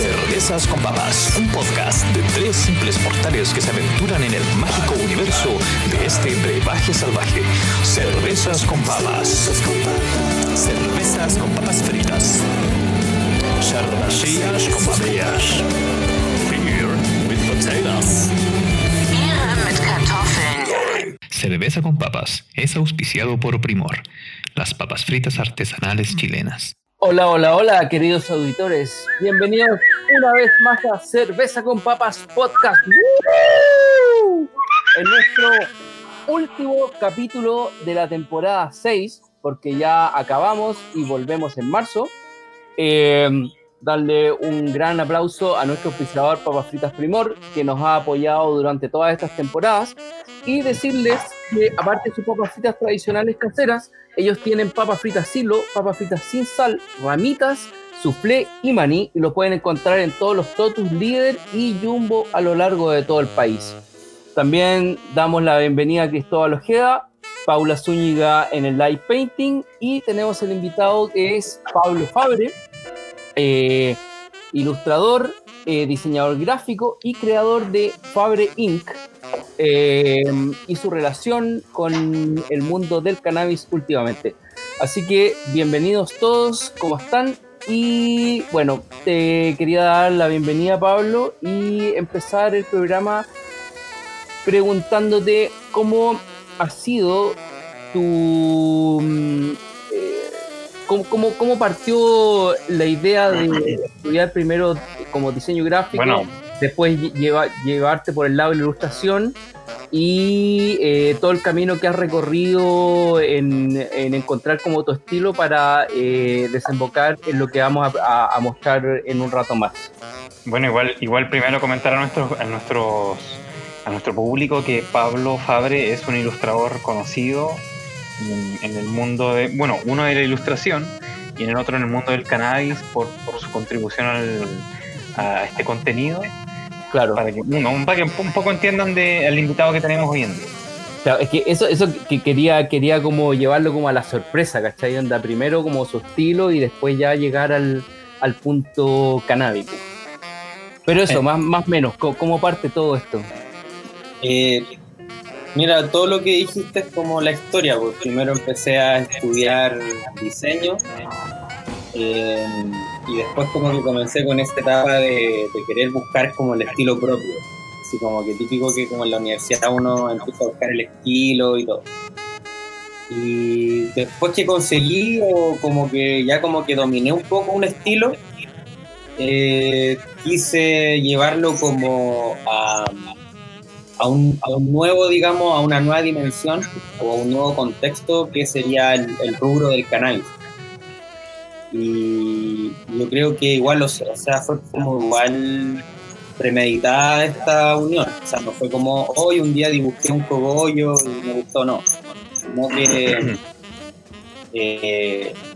Cervezas con Papas, un podcast de tres simples mortales que se aventuran en el mágico universo de este brebaje salvaje. Cervezas con Papas. Cervezas con papas fritas. Cervezas con papillas. Beer with potatoes. Bier mit Kartoffeln. Cerveza con Papas es auspiciado por Primor, las papas fritas artesanales chilenas. Hola, hola, hola, queridos auditores. Bienvenidos una vez más a Cerveza con Papas Podcast. ¡Woo! En nuestro último capítulo de la temporada 6, porque ya acabamos y volvemos en marzo. Darle un gran aplauso a nuestro auspiciador Papas Fritas Primor, que nos ha apoyado durante todas estas temporadas, y decirles que aparte de sus papas fritas tradicionales caseras, ellos tienen papas fritas silo, papas fritas sin sal, ramitas, soufflé y maní, y los pueden encontrar en todos los Totus, Líder y Jumbo a lo largo de todo el país. También damos la bienvenida a Cristóbal Ojeda, Paula Zúñiga en el live painting, y tenemos el invitado que es Pablo Favre, ilustrador, diseñador gráfico y creador de Fabre Ink, y su relación con el mundo del cannabis últimamente. Así que bienvenidos todos, ¿cómo están? Y bueno, te quería dar la bienvenida, Pablo, y empezar el programa preguntándote cómo ha sido tu... ¿Cómo partió la idea de estudiar primero como diseño gráfico, después llevarte por el lado de la ilustración y todo el camino que has recorrido en encontrar como tu estilo para desembocar en lo que vamos a mostrar en un rato más? Bueno, igual primero comentar a nuestro público que Pablo Favre es un ilustrador conocido en el mundo de, bueno, uno de la ilustración y en el otro en el mundo del cannabis por su contribución a este contenido. Claro. Para que un poco entiendan al invitado que tenemos hoy en día. Claro, es que eso que quería como llevarlo como a la sorpresa, ¿cachai? Anda primero como su estilo y después ya llegar al punto canábico. Pero eso, más o menos, ¿cómo parte todo esto? Mira, todo lo que dijiste es como la historia, pues primero empecé a estudiar diseño y después como que comencé con esta etapa de querer buscar como el estilo propio, así como que típico que como en la universidad uno empieza a buscar el estilo y todo. Y después que conseguí o como que ya como que dominé un poco un estilo, quise llevarlo como a un nuevo, digamos, a una nueva dimensión o a un nuevo contexto que sería el rubro del cannabis. Y yo creo que igual, o sea, fue como igual premeditada esta unión. O sea, no fue como hoy un día dibujé un cogollo y me gustó, no. Como que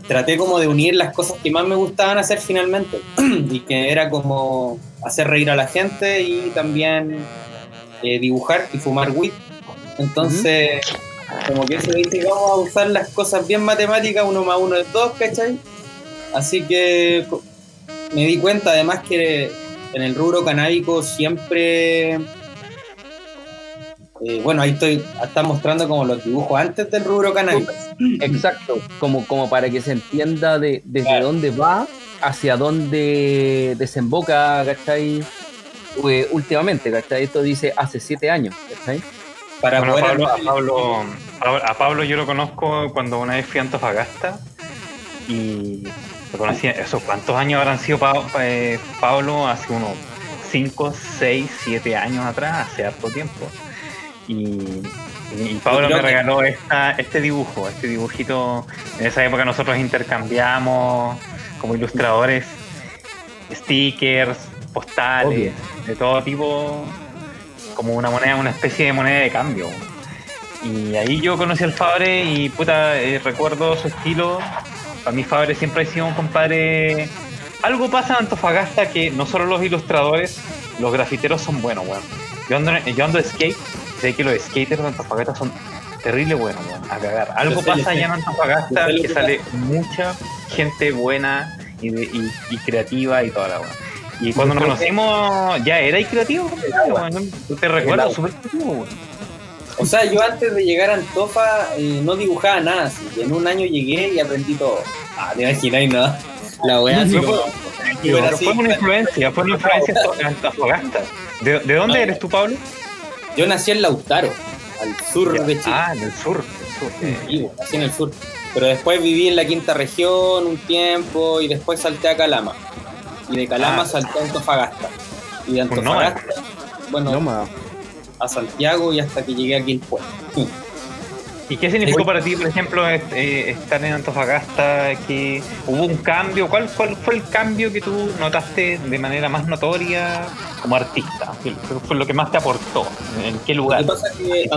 traté como de unir las cosas que más me gustaban hacer finalmente y que era como hacer reír a la gente y también... dibujar y fumar weed. Entonces, como que se dice, vamos a usar las cosas bien matemáticas, 1 más 1 es 2, ¿cachai? Así que me di cuenta además que en el rubro canábico siempre ahí está mostrando como los dibujos antes del rubro canábico. Exacto, como para que se entienda desde claro, dónde va, hacia dónde desemboca, ¿cachai? Últimamente, ¿cachai? Esto dice hace 7 años, ¿cachai? Para Pablo yo lo conozco cuando una vez fui a Antofagasta y lo conocí. ¿Esos cuántos años habrán sido, Pablo? Hace unos 5, 6, 7 años atrás, hace harto tiempo. Y Pablo me regaló este dibujito. En esa época nosotros intercambiamos como ilustradores stickers, postales, obvio, de todo tipo, como una especie de moneda de cambio. Y ahí yo conocí al Fabre y recuerdo su estilo. Para mí Fabre siempre ha sido un compadre. Algo pasa en Antofagasta que no solo los ilustradores, los grafiteros son buenos, weón. Yo ando de skate, sé que los skaters de Antofagasta son terrible buenos, weón, a cagar. Algo pasa allá en Antofagasta que sale mucha gente buena y creativa y toda la weón. Y cuando nos conocimos, ya erais creativos, te recuerdo, súper creativo, güey. O sea, yo antes de llegar a Antofa no dibujaba nada, así que en un año llegué y aprendí todo. Ah, te imagináis, ¿no? La wea así. Pero fue una influencia, fue una influencia antofagasta. ¿De dónde eres tú, Pablo? Yo nací en Lautaro, al sur de Chile. Ah, en el sur. Nací en el sur. Pero después viví en la quinta región un tiempo y después salté a Calama. Y de Calama salté a Antofagasta. Y de Antofagasta, bueno, a Santiago y hasta que llegué aquí en Puebla. ¿Y qué significó para ti, por ejemplo, estar en Antofagasta? ¿Que hubo un cambio? ¿Cuál fue el cambio que tú notaste de manera más notoria como artista? ¿Qué fue lo que más te aportó? ¿En qué lugar? Lo que pasa es que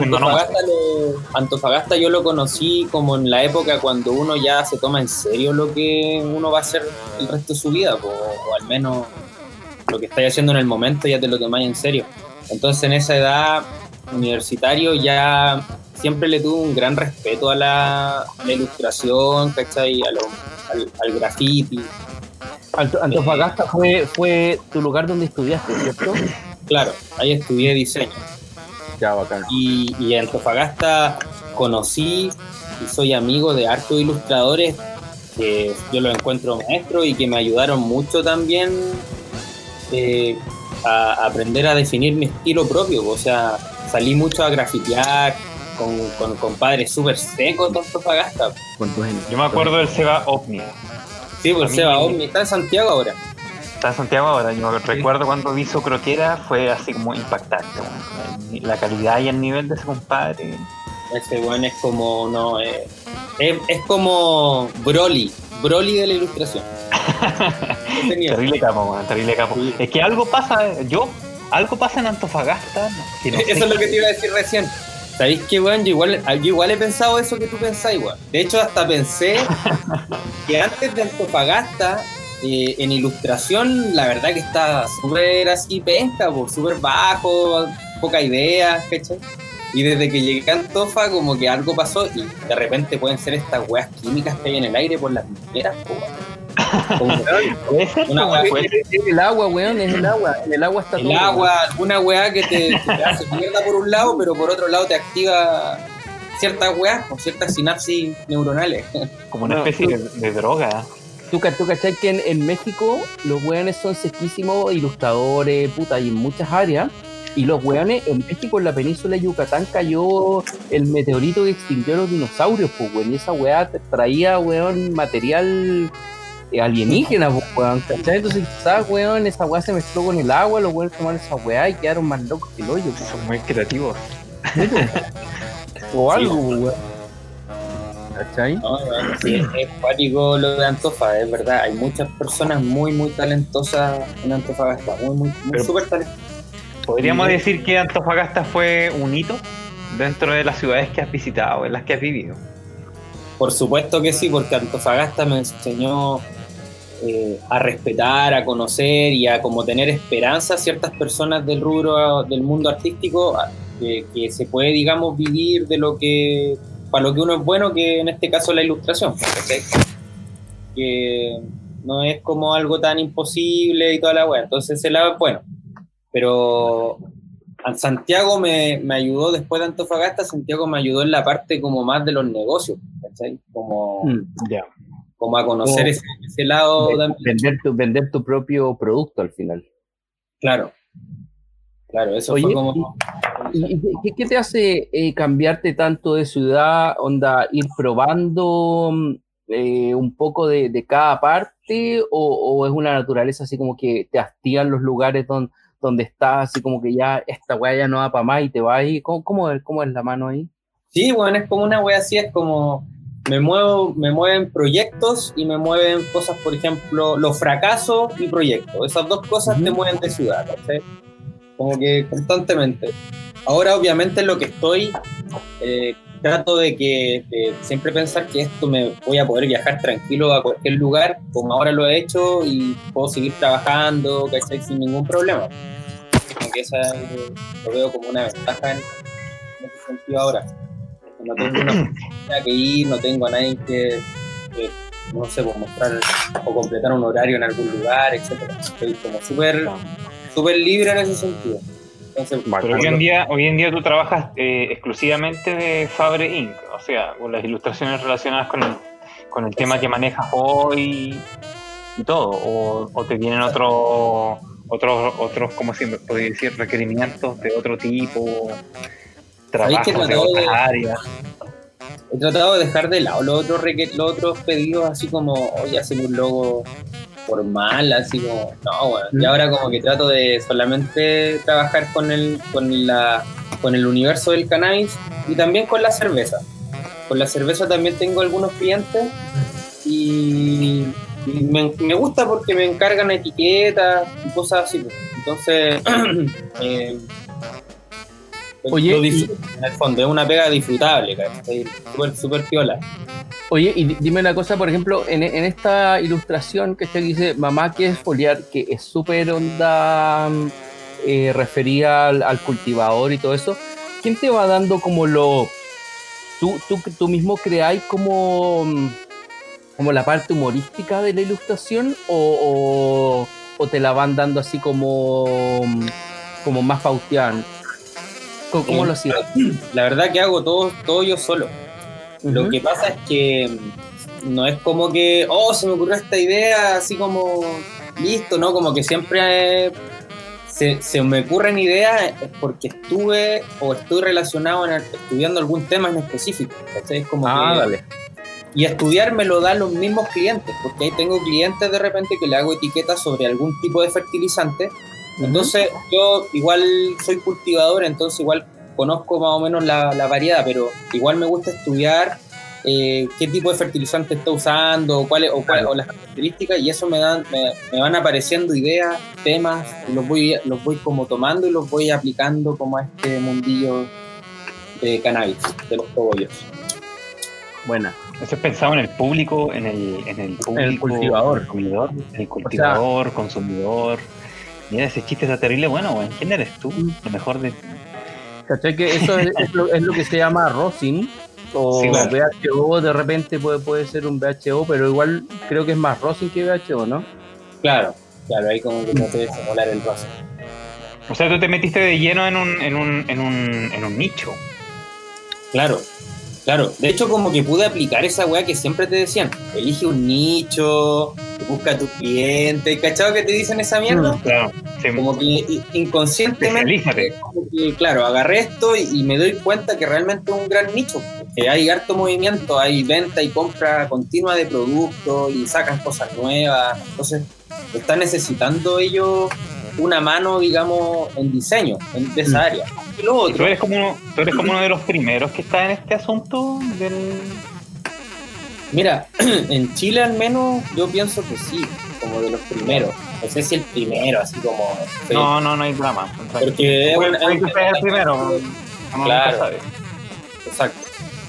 Antofagasta yo lo conocí como en la época cuando uno ya se toma en serio lo que uno va a hacer el resto de su vida, o al menos lo que estáis haciendo en el momento ya te lo tomáis en serio. Entonces en esa edad universitario ya siempre le tuve un gran respeto a la ilustración, ¿cachai? Al graffiti. Antofagasta fue tu lugar donde estudiaste, ¿cierto? Claro, ahí estudié diseño. Ya, bacán. Y en Antofagasta conocí y soy amigo de hartos ilustradores que yo los encuentro maestros y que me ayudaron mucho también a aprender a definir mi estilo propio. O sea, salí mucho a grafitear con compadres súper secos de Antofagasta. Yo me acuerdo del Seba Omni. Sí, pues Seba Omni está en Santiago ahora. Yo recuerdo cuando hizo Croquera, fue así como impactante. Bueno, la calidad y el nivel de ese compadre. Ese weón es como, no, es como Broly de la ilustración. Terrible capo, man, Sí. Es que algo pasa en Antofagasta. Que no eso es lo que te iba a decir recién. ¿Sabéis qué, weón? Yo igual he pensado eso que tú pensáis, weón. De hecho, hasta pensé que antes de Antofagasta, en ilustración, la verdad que está súper así penca, súper bajo, poca idea, ¿cachai? Y desde que llegué a Antofa, como que algo pasó y de repente pueden ser estas weas químicas que hay en el aire por las mineras, weón. El agua está todo. El agua, una weá que te hace mierda por un lado, pero por otro lado te activa ciertas weas o ciertas sinapsis neuronales. Como una especie de droga. Tú cachai que en México los weones son sequísimos, ilustradores, puta, y en muchas áreas. Y los weones, en México, en la península de Yucatán, cayó el meteorito que extinguió a los dinosaurios, pues, weón. Y esa weá traía, weón, material alienígena, pues, weón, ¿cachai? Entonces, ¿sabes, weón? Esa weá se mezcló con el agua, los weones tomaron esa weá y quedaron más locos que el hoyo, pues. Son muy creativos. ¿Sí? O algo, sí, weón. ¿Cachai? No, no, sí, es cuático lo de Antofa, es verdad. Hay muchas personas muy, muy talentosas en Antofagasta, muy súper talentosas. ¿Podríamos decir que Antofagasta fue un hito dentro de las ciudades que has visitado, en las que has vivido? Por supuesto que sí, porque Antofagasta me enseñó a respetar, a conocer y a como tener esperanza a ciertas personas del rubro, del mundo artístico, que se puede, digamos, vivir de lo que, para lo que uno es bueno, que en este caso la ilustración, ¿okay? Que no es como algo tan imposible y toda la wea, entonces ese lado es bueno. Pero Santiago me ayudó, después de Antofagasta, Santiago me ayudó en la parte como más de los negocios, ¿cachai? Como a conocer ese lado. Vender tu propio producto al final. Claro, eso. Oye, fue como... ¿Y qué te hace cambiarte tanto de ciudad, onda, ir probando un poco de cada parte? ¿O es una naturaleza así como que te hastían los lugares donde estás, así como que ya esta weá ya no va para más y te va ahí? ¿Cómo es la mano ahí? Sí, bueno, es como una weá así, es como me mueven proyectos y me mueven cosas, por ejemplo, los fracasos y proyectos. Esas dos cosas te mueven de ciudad, ¿sí? Como que constantemente. Ahora, obviamente, en lo que estoy, trato de que siempre pensar que esto me voy a poder viajar tranquilo a cualquier lugar, como ahora lo he hecho, y puedo seguir trabajando, ¿cachai? Sin ningún problema. Aunque esa lo veo como una ventaja en ese sentido ahora. No tengo una oportunidad que ir, no tengo a nadie que no sé, por mostrar o completar un horario en algún lugar, etcétera. Estoy como súper libre en ese sentido. Entonces, pero hoy en día tú trabajas exclusivamente de Fabre Ink, o sea, con las ilustraciones relacionadas con el tema que manejas hoy y todo, o te vienen otros, como siempre podría decir, requerimientos de otro tipo, trabajos de otras áreas. He tratado de dejar de lado los otros pedidos, así como, oye, hacemos un logo formal, así como, no, bueno. Y ahora como que trato de solamente trabajar con el universo del cannabis y también con la cerveza. Con la cerveza también tengo algunos clientes y me gusta porque me encargan etiquetas y cosas así. Entonces, oye, en el fondo es una pega disfrutable, súper piola. Oye, y dime una cosa, por ejemplo, en esta ilustración que usted dice, mamá quiere foliar, que es súper onda referida al cultivador y todo eso, ¿quién te va dando como lo... ¿Tú mismo creáis como la parte humorística de la ilustración o te la van dando así como más pauteada? ¿Cómo lo hacías? La verdad que hago todo yo solo. Uh-huh. Lo que pasa es que no es como que, se me ocurrió esta idea, así como, listo, ¿no? Como que siempre se me ocurren ideas porque estoy relacionado estudiando algún tema en específico. Entonces es como vale. Y estudiar me lo dan los mismos clientes, porque ahí tengo clientes de repente que le hago etiquetas sobre algún tipo de fertilizante. Entonces, yo igual soy cultivador, entonces igual conozco más o menos la variedad, pero igual me gusta estudiar qué tipo de fertilizante está usando o las características, y eso me van apareciendo ideas, temas, y los voy como tomando y los voy aplicando como a este mundillo de cannabis, de los cogollos. Buena. Eso es pensado en el público, en el cultivador, o sea, consumidor. Mira, ese chiste está terrible, bueno, ¿quién eres tú? Lo mejor de... ¿Cachai? Que eso es lo que se llama rosin, o sí, claro. BHO, de repente puede ser un BHO, pero igual creo que es más rosin que BHO, ¿no? Claro, ahí como que no te deja volar el rosin. O sea, tú te metiste de lleno en un nicho. Claro, de hecho como que pude aplicar esa weá que siempre te decían, elige un nicho, busca a tu cliente, ¿cachado que te dicen esa mierda? Claro, sí. Como que inconscientemente, como que, claro, agarré esto y me doy cuenta que realmente es un gran nicho, que hay harto movimiento, hay venta y compra continua de productos y sacan cosas nuevas, entonces están necesitando ellos una mano, digamos, en diseño de esa área. Tú eres como uno de los primeros que está en este asunto del... Mira, en Chile al menos yo pienso que sí, como de los primeros. No sé si el primero, así como... No hay drama. Porque es el primero. Claro, exacto.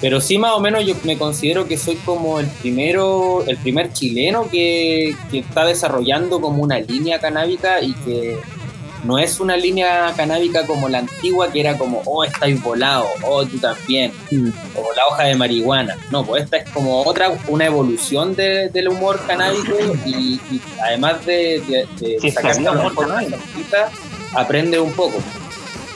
Pero sí, más o menos yo me considero que soy como el primer chileno que está desarrollando como una línea canábica y que no es una línea canábica como la antigua, que era como, estáis volado, tú también, como la hoja de marihuana. No, pues esta es como una evolución del humor canábico y además de sacar la música, aprende un poco.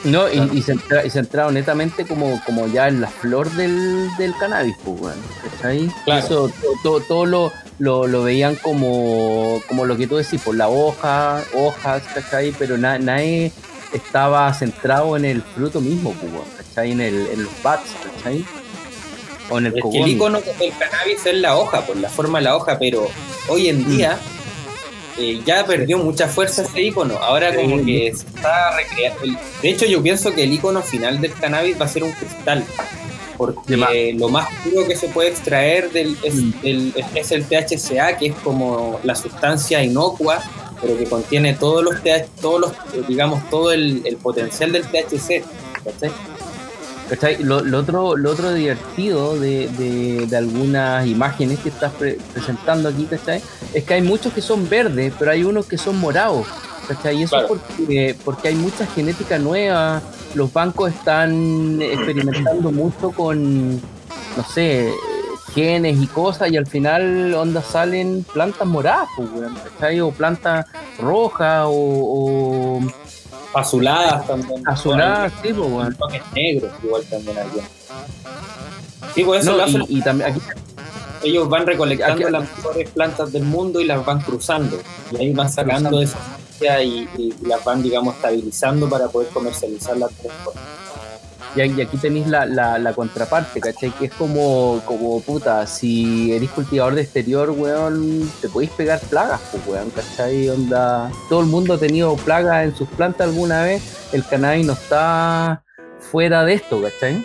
No, y centrado netamente como ya en la flor del cannabis, pues, bueno, ¿está ahí? Claro. Eso, todo lo veían como lo que tú decís, por la hojas, ¿cachai? Pero nadie estaba centrado en el fruto mismo, Cuba, ¿cachai? En los bats, ¿cachai? O en el cogón. Es que el icono del cannabis es la hoja, por la forma de la hoja, pero hoy en día ya perdió mucha fuerza ese icono. Ahora como que se está recreando. De hecho, yo pienso que el icono final del cannabis va a ser un cristal, porque lo más puro que se puede extraer es el THCA, que es como la sustancia inocua, pero que contiene todo el potencial del THC. ¿Cachai? Lo otro divertido de algunas imágenes que estás presentando aquí, ¿cachai? Es que hay muchos que son verdes, pero hay unos que son morados, ¿cachai? Y eso claro. porque hay mucha genética nueva. Los bancos están experimentando mucho con, no sé, genes y cosas, y al final onda salen plantas moradas, ¿cachai? O plantas rojas o azuladas también. Azuladas, sí, pues, bueno. Toques negros igual también hay. Sí, pues eso no, lo y también aquí ellos van recolectando aquí, las mejores plantas del mundo y las van cruzando. Y ahí van sacando de esa ciencia y las van, digamos, estabilizando para poder comercializar las tres formas. Y aquí tenéis la contraparte, ¿cachai? Que es como puta, si eres cultivador de exterior, weón, te podéis pegar plagas, pues, weón, ¿cachai? Onda, todo el mundo ha tenido plagas en sus plantas alguna vez, el cannabis no está fuera de esto, ¿cachai?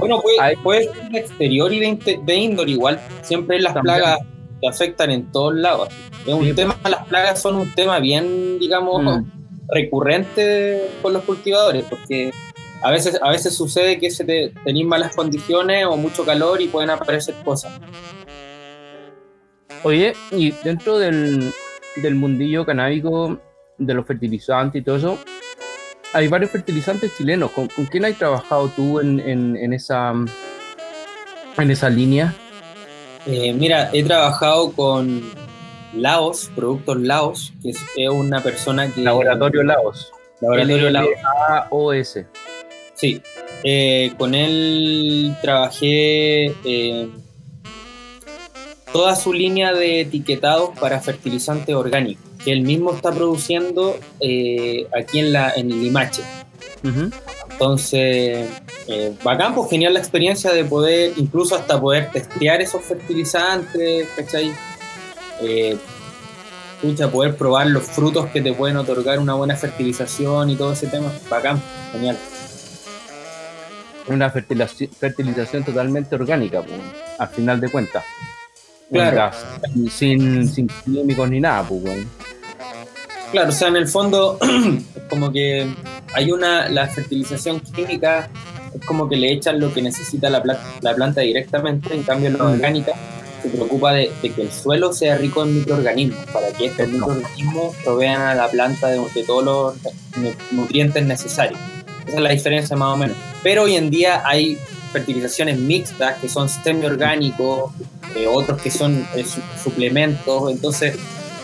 Bueno, puede ser de exterior y de indoor igual, siempre las también. Plagas te afectan en todos lados. Es un tema, las plagas son un tema bien, digamos, recurrente con los cultivadores, porque a veces sucede que tenéis malas condiciones o mucho calor y pueden aparecer cosas. Oye, y dentro del mundillo canábico, de los fertilizantes y todo eso, hay varios fertilizantes chilenos. ¿Con quién has trabajado tú en esa línea? Mira, he trabajado con Laos, Productos Laos, que es una persona que... Laboratorio Laos. Laboratorio Laos. LAOS. Sí, con él trabajé toda su línea de etiquetados para fertilizantes orgánicos que él mismo está produciendo aquí en Limache. Uh-huh. Entonces, bacán, pues genial la experiencia de poder, incluso hasta poder testear esos fertilizantes, ¿cachai? Poder probar los frutos que te pueden otorgar una buena fertilización y todo ese tema, bacán, genial. Una fertilización totalmente orgánica, pues, al final de cuentas. Claro. Gas, sin químicos ni nada, pues, bueno. Claro, o sea, en el fondo es como que hay la fertilización química es como que le echan lo que necesita la planta directamente, en cambio en la orgánica se preocupa de que el suelo sea rico en microorganismos, para que estos microorganismos provean a la planta de todos los nutrientes necesarios. Esa es la diferencia más o menos. Pero hoy en día hay fertilizaciones mixtas que son semi-orgánicos, otros que son suplementos. Entonces,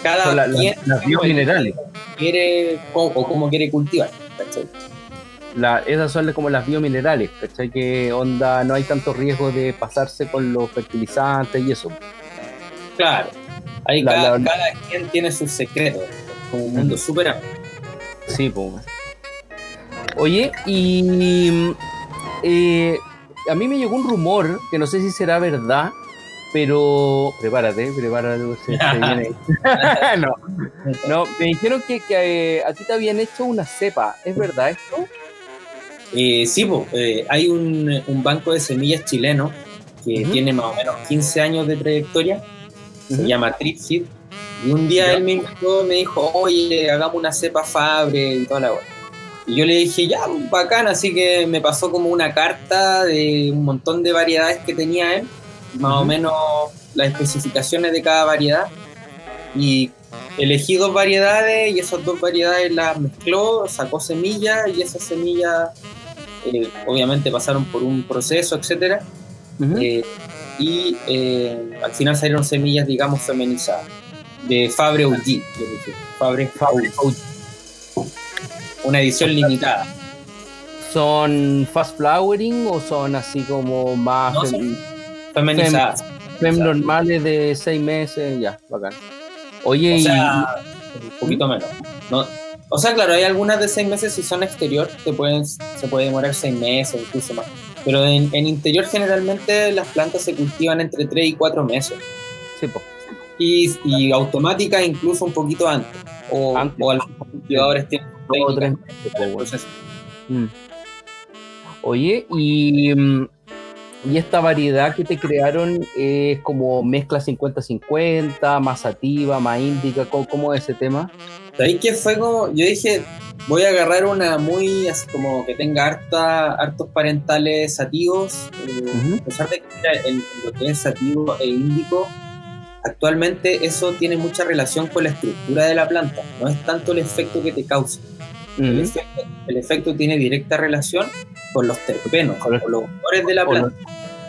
cada quien las biominerales quiere o cómo quiere cultivar, ¿cachai? Esas son como las biominerales, ¿cachai? Que onda, no hay tanto riesgo de pasarse con los fertilizantes y eso. Claro, ahí cada quien tiene sus secretos, como un mundo súper amplio. Sí, pues. Oye, y a mí me llegó un rumor que no sé si será verdad, pero prepárate, se viene. No, me dijeron que a ti te habían hecho una cepa, ¿es verdad esto? Sí, hay un banco de semillas chileno que tiene más o menos 15 años de trayectoria, se llama Trifid, y un día él me dijo, oye, hagamos una cepa Fabre y toda la cosa. Y yo le dije, ya, bacán, así que me pasó como una carta de un montón de variedades que tenía él, más o menos las especificaciones de cada variedad, y elegí dos variedades y esas dos variedades las mezcló, sacó semillas y esas semillas obviamente pasaron por un proceso, etcétera, al final salieron semillas, digamos, feminizadas, de Fabre Uji, Fabre Uji. Una edición limitada. ¿Son fast flowering o son así como más feminizadas? Fem normales de 6 meses, ya, bacán. Oye, o sea, un poquito menos. No, o sea, claro, hay algunas de 6 meses, si son exterior, se puede demorar 6 meses, incluso más. Pero en interior generalmente las plantas se cultivan entre 3 y 4 meses. Sí, pues. Y automática incluso un poquito antes. O algunos cultivadores tienen... Oye, y esta variedad que te crearon es como mezcla 50-50, más sativa, más índica, ¿cómo es ese tema? Ahí que fue como, yo dije, voy a agarrar una muy así como que tenga hartos parentales sativos, a pesar de que lo que es sativo e índico. Actualmente eso tiene mucha relación con la estructura de la planta, no es tanto el efecto que te causa. El efecto tiene directa relación con los terpenos, con los olores de la planta.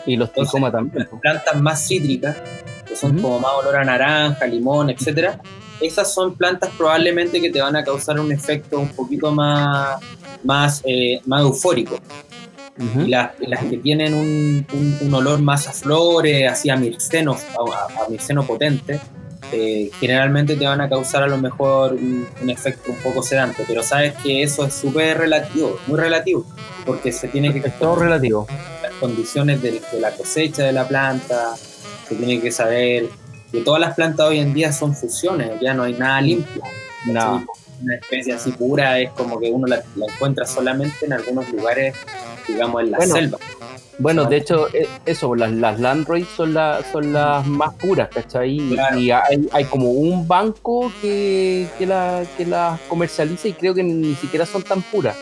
Y los tricomas también. Las plantas más cítricas, que son como más olor a naranja, limón, etcétera, esas son plantas probablemente que te van a causar un efecto un poquito más eufórico. Uh-huh. Y las que tienen un olor más a flores, así a mirceno potente, generalmente te van a causar a lo mejor un efecto un poco sedante, pero sabes que eso es súper relativo, muy relativo, porque se tiene que... Es todo relativo. Las condiciones de la cosecha de la planta, se tiene que saber que todas las plantas hoy en día son fusiones, ya no hay nada limpio. No. Así, una especie así pura es como que uno la encuentra solamente en algunos lugares, digamos, en la selva. Bueno, de hecho, eso, las Landroid son las más puras, ¿cachai? Claro. Y hay como un banco que las comercializa y creo que ni siquiera son tan puras.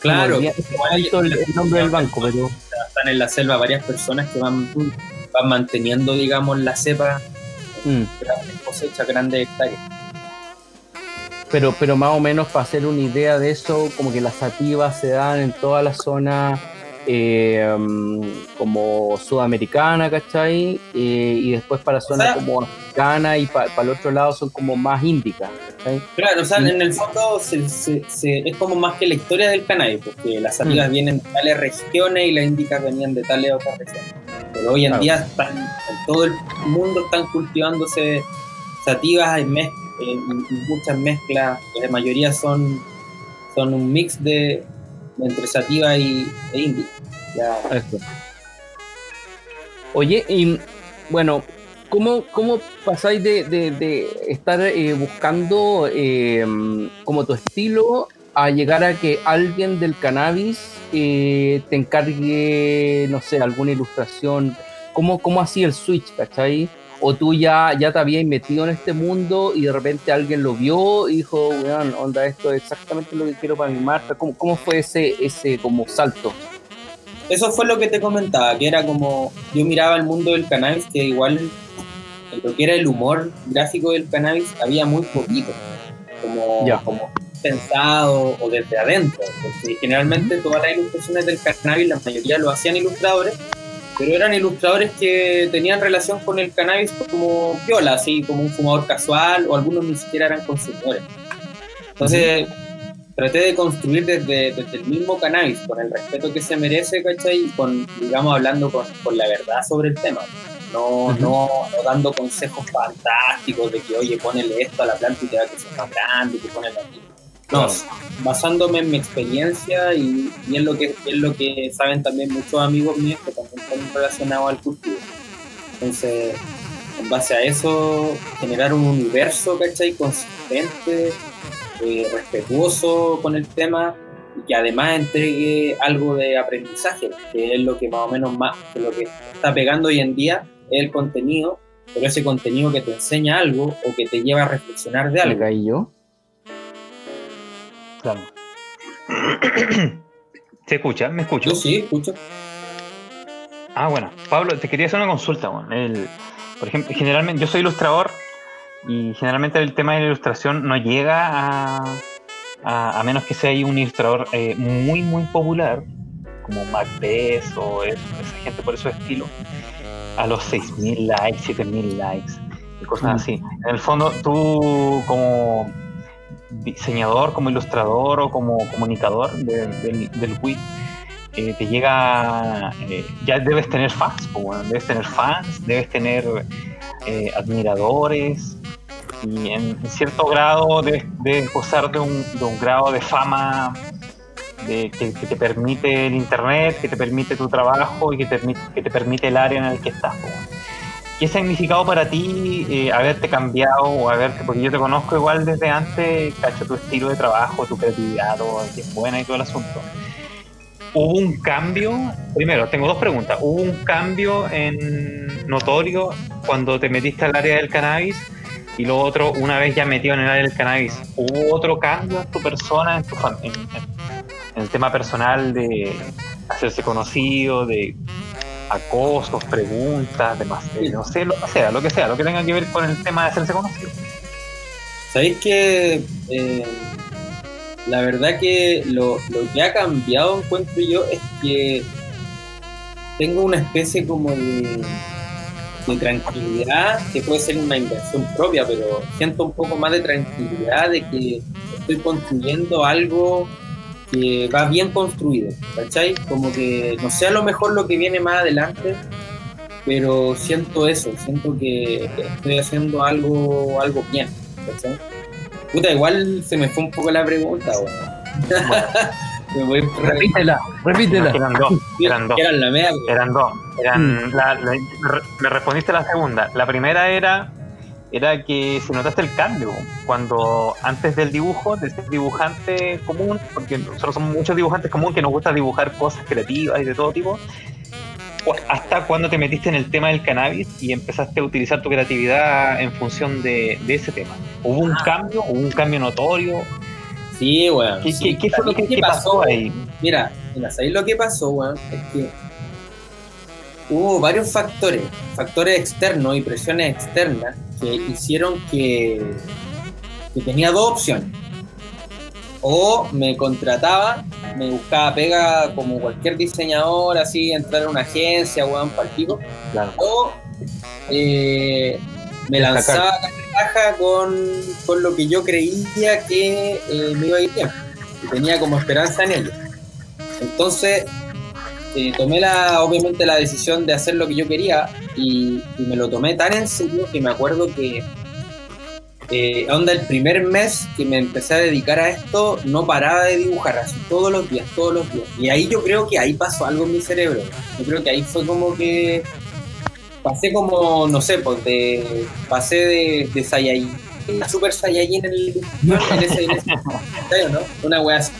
Claro. El nombre del banco, pero... Están en la selva varias personas que van manteniendo, digamos, la cepa grandes cosechas, grandes hectáreas. Pero más o menos para hacer una idea de eso, como que las sativas se dan en toda la zona como sudamericana, ¿cachai? Y después para zonas como africana y para el otro lado son como más índicas, ¿cachai? Claro, o sea, en el fondo es como más que la historia del cannabis, porque las sativas vienen de tales regiones y las índicas venían de tales otras regiones. Pero hoy en día en todo el mundo están cultivándose sativas en mezcla. Muchas mezclas, la mayoría son un mix entre sativa e indie. Oye, y bueno, ¿cómo pasáis de estar buscando como tu estilo a llegar a que alguien del cannabis te encargue, no sé, alguna ilustración? ¿Cómo hacía el switch, cachai? ¿O tú ya te habías metido en este mundo y de repente alguien lo vio y dijo, weón, onda, esto es exactamente lo que quiero para mi marca? ¿Cómo fue ese como salto? Eso fue lo que te comentaba, que era como, yo miraba el mundo del cannabis, que igual lo que era el humor gráfico del cannabis había muy poquito, como pensado o desde adentro, porque generalmente todas las ilustraciones del cannabis, la mayoría lo hacían ilustradores, pero eran ilustradores que tenían relación con el cannabis como piola, así como un fumador casual, o algunos ni siquiera eran consumidores. Entonces traté de construir desde el mismo cannabis, con el respeto que se merece, ¿cachai? Y digamos, hablando con la verdad sobre el tema. No dando consejos fantásticos de que, oye, ponele esto a la planta y te va a crecer más grande, que ponele aquí. No, basándome en mi experiencia y en lo que saben también muchos amigos míos que también están relacionados al cultivo. Entonces, en base a eso, generar un universo, ¿cachai? Consistente, respetuoso con el tema y que además entregue algo de aprendizaje, que es lo que más o menos que lo que está pegando hoy en día es el contenido, pero ese contenido que te enseña algo o que te lleva a reflexionar de algo. ¿Y yo? ¿Se escucha? ¿Me escucho? Yo sí, escucho. Ah, bueno, Pablo, te quería hacer una consulta, bueno. Por ejemplo, generalmente yo soy ilustrador y generalmente el tema de la ilustración no llega a menos que sea un ilustrador muy muy popular como Macbeth o esa gente por ese estilo, a los 6.000 likes, 7.000 likes y cosas así. En el fondo, tú como diseñador, como ilustrador o como comunicador del WIT, te llega, ya debes tener fans, bueno, debes tener admiradores y en cierto grado debes gozar de un grado de fama que te permite el internet, que te permite tu trabajo y que te permite el área en el que estás, bueno. ¿Qué significado para ti haberte cambiado o haberte, porque yo te conozco igual desde antes, cacho tu estilo de trabajo, tu creatividad, o que es buena y todo el asunto? ¿Hubo un cambio? Primero, tengo dos preguntas. ¿Hubo un cambio notorio cuando te metiste al área del cannabis? Y lo otro, una vez ya metido en el área del cannabis, ¿hubo otro cambio en tu persona, en el tema personal de hacerse conocido, de acosos, preguntas, demás, no sé, lo que sea, lo que tenga que ver con el tema de hacerse conocido? Sabéis que la verdad que lo que ha cambiado, encuentro yo, es que tengo una especie como de tranquilidad, que puede ser una inversión propia, pero siento un poco más de tranquilidad de que estoy construyendo algo que va bien construido, ¿cachai? Como que no sea a lo mejor lo que viene más adelante, pero siento eso, siento que estoy haciendo algo bien, ¿cachai? Puta, igual se me fue un poco la pregunta, bueno. Repítela. Eran dos. Me respondiste la segunda. La primera era que se notaste el cambio cuando antes del dibujo, de ser dibujante común, porque nosotros somos muchos dibujantes comunes que nos gusta dibujar cosas creativas y de todo tipo, hasta cuando te metiste en el tema del cannabis y empezaste a utilizar tu creatividad en función de ese tema. ¿Hubo un cambio notorio? Sí, weón. ¿Qué fue lo que pasó ahí? Mira, ¿sabéis lo que pasó, weón? Es que hubo varios factores externos y presiones externas que hicieron que tenía dos opciones. O me contrataba, me buscaba pega como cualquier diseñador, así, entrar a una agencia, weón, partido. Claro. O me lanzaba caja con lo que yo creía que me iba a ir bien, que tenía como esperanza en ello. Entonces tomé obviamente la decisión de hacer lo que yo quería y me lo tomé tan en serio que me acuerdo que el primer mes que me empecé a dedicar a esto no paraba de dibujar, así todos los días, y ahí yo creo que ahí pasó algo en mi cerebro. Yo creo que ahí fue como que pasé como, no sé, pues pasé de Saiyajin a Super Saiyajin en ese comentario, ¿no? Una wea así,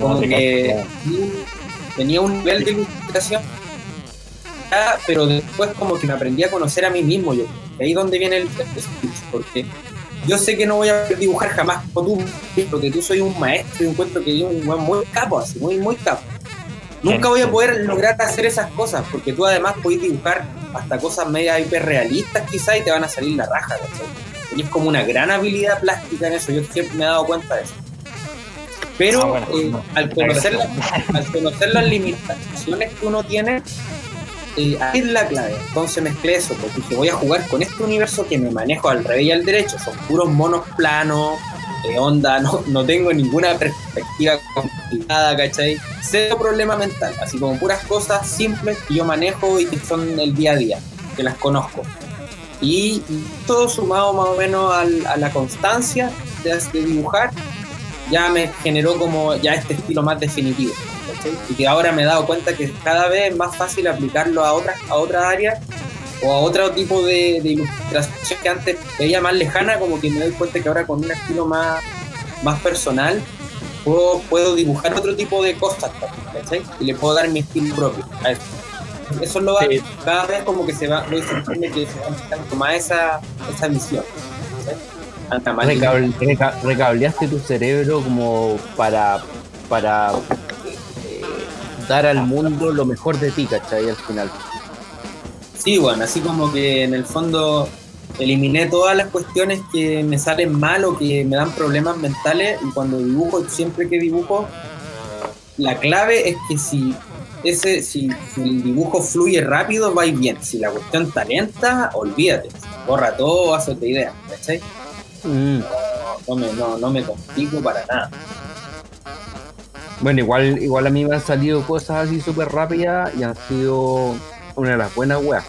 como que tenía un nivel de ilustración, pero después como que me aprendí a conocer a mí mismo yo. Y ahí es donde viene el speech, porque yo sé que no voy a dibujar jamás como tú, porque tú soy un maestro y encuentro que yo un muy capo, así, muy, muy capo. Nunca voy a poder lograr hacer esas cosas, porque tú además podés dibujar hasta cosas media hiperrealistas quizás y te van a salir la raja, ¿no? Tenés como una gran habilidad plástica en eso, yo siempre me he dado cuenta de eso. Pero al conocer las limitaciones que uno tiene, ahí es la clave. Entonces mezclé eso, porque dije, voy a jugar con este universo que me manejo al revés y al derecho, son puros monos planos, onda, no tengo ninguna perspectiva complicada, ¿cachai? Cero problema mental, así como puras cosas simples que yo manejo y que son el día a día, que las conozco. Y todo sumado más o menos a la constancia de dibujar, ya me generó como ya este estilo más definitivo, ¿cachai? Y que ahora me he dado cuenta que cada vez es más fácil aplicarlo a otra área o a otro tipo de ilustración que antes veía más lejana, como que me doy cuenta que ahora con un estilo más personal puedo dibujar otro tipo de cosas, ¿cachai? Y le puedo dar mi estilo propio a eso. Eso lo va, cada vez como que se va, voy sintiendo que se va a tomar esa misión, ¿cachai? Recableaste tu cerebro como para dar al mundo lo mejor de ti, ¿cachai? Al final. Sí, bueno, así como que en el fondo eliminé todas las cuestiones que me salen mal o que me dan problemas mentales, y cuando dibujo, siempre que dibujo, la clave es que si el dibujo fluye rápido, va bien. Si la cuestión está lenta, olvídate, borra todo, haz otra idea, ¿cachai? No me complico para nada. Bueno, igual a mí me han salido cosas así súper rápidas y han sido una de las buenas weas.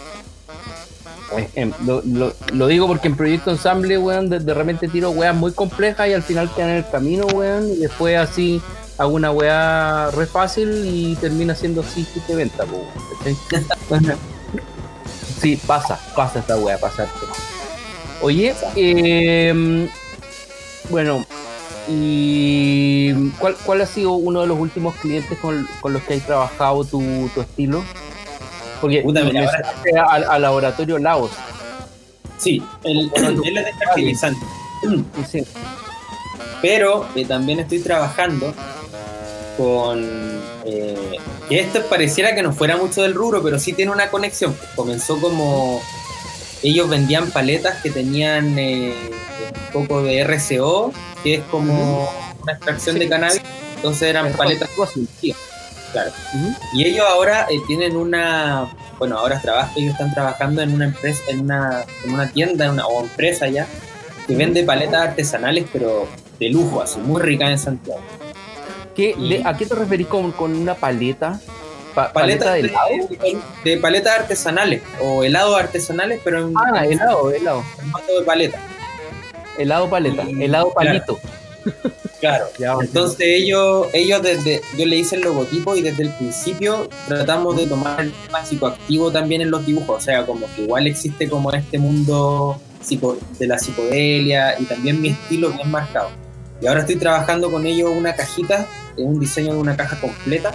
Lo digo porque en Proyecto Ensamble, weón, de repente tiro weas muy complejas y al final quedan en el camino, weón, y después así hago una wea re fácil y termina siendo 6 de venta, weón. Sí, pasa esta wea, pasa. Oye, bueno, ¿y cuál ha sido uno de los últimos clientes con los que has trabajado tu estilo? Porque al Laboratorio Laos. Sí, él es descartilizante. Sí. Pero también estoy trabajando con que esto pareciera que no fuera mucho del rubro, pero sí tiene una conexión. Comenzó como ellos vendían paletas que tenían un poco de RCO, que es como una extracción de cannabis. Entonces eran paletas cosméticas. Claro. Uh-huh. Y ellos ahora tienen una... Bueno, ahora ellos están trabajando en una empresa, en una tienda o empresa ya, que vende paletas artesanales, pero de lujo, así, muy ricas en Santiago. ¿A qué te referís con una paleta? ¿Paleta de helado? De paletas artesanales, o helados artesanales, pero en... Ah, helado. En formato de paleta. Helado palito. Claro. Entonces ellos yo le hice el logotipo y desde el principio tratamos de tomar el tema psicoactivo también en los dibujos, o sea, como que igual existe como este mundo de la psicodelia y también mi estilo bien marcado. Y ahora estoy trabajando con ellos una cajita, un diseño de una caja completa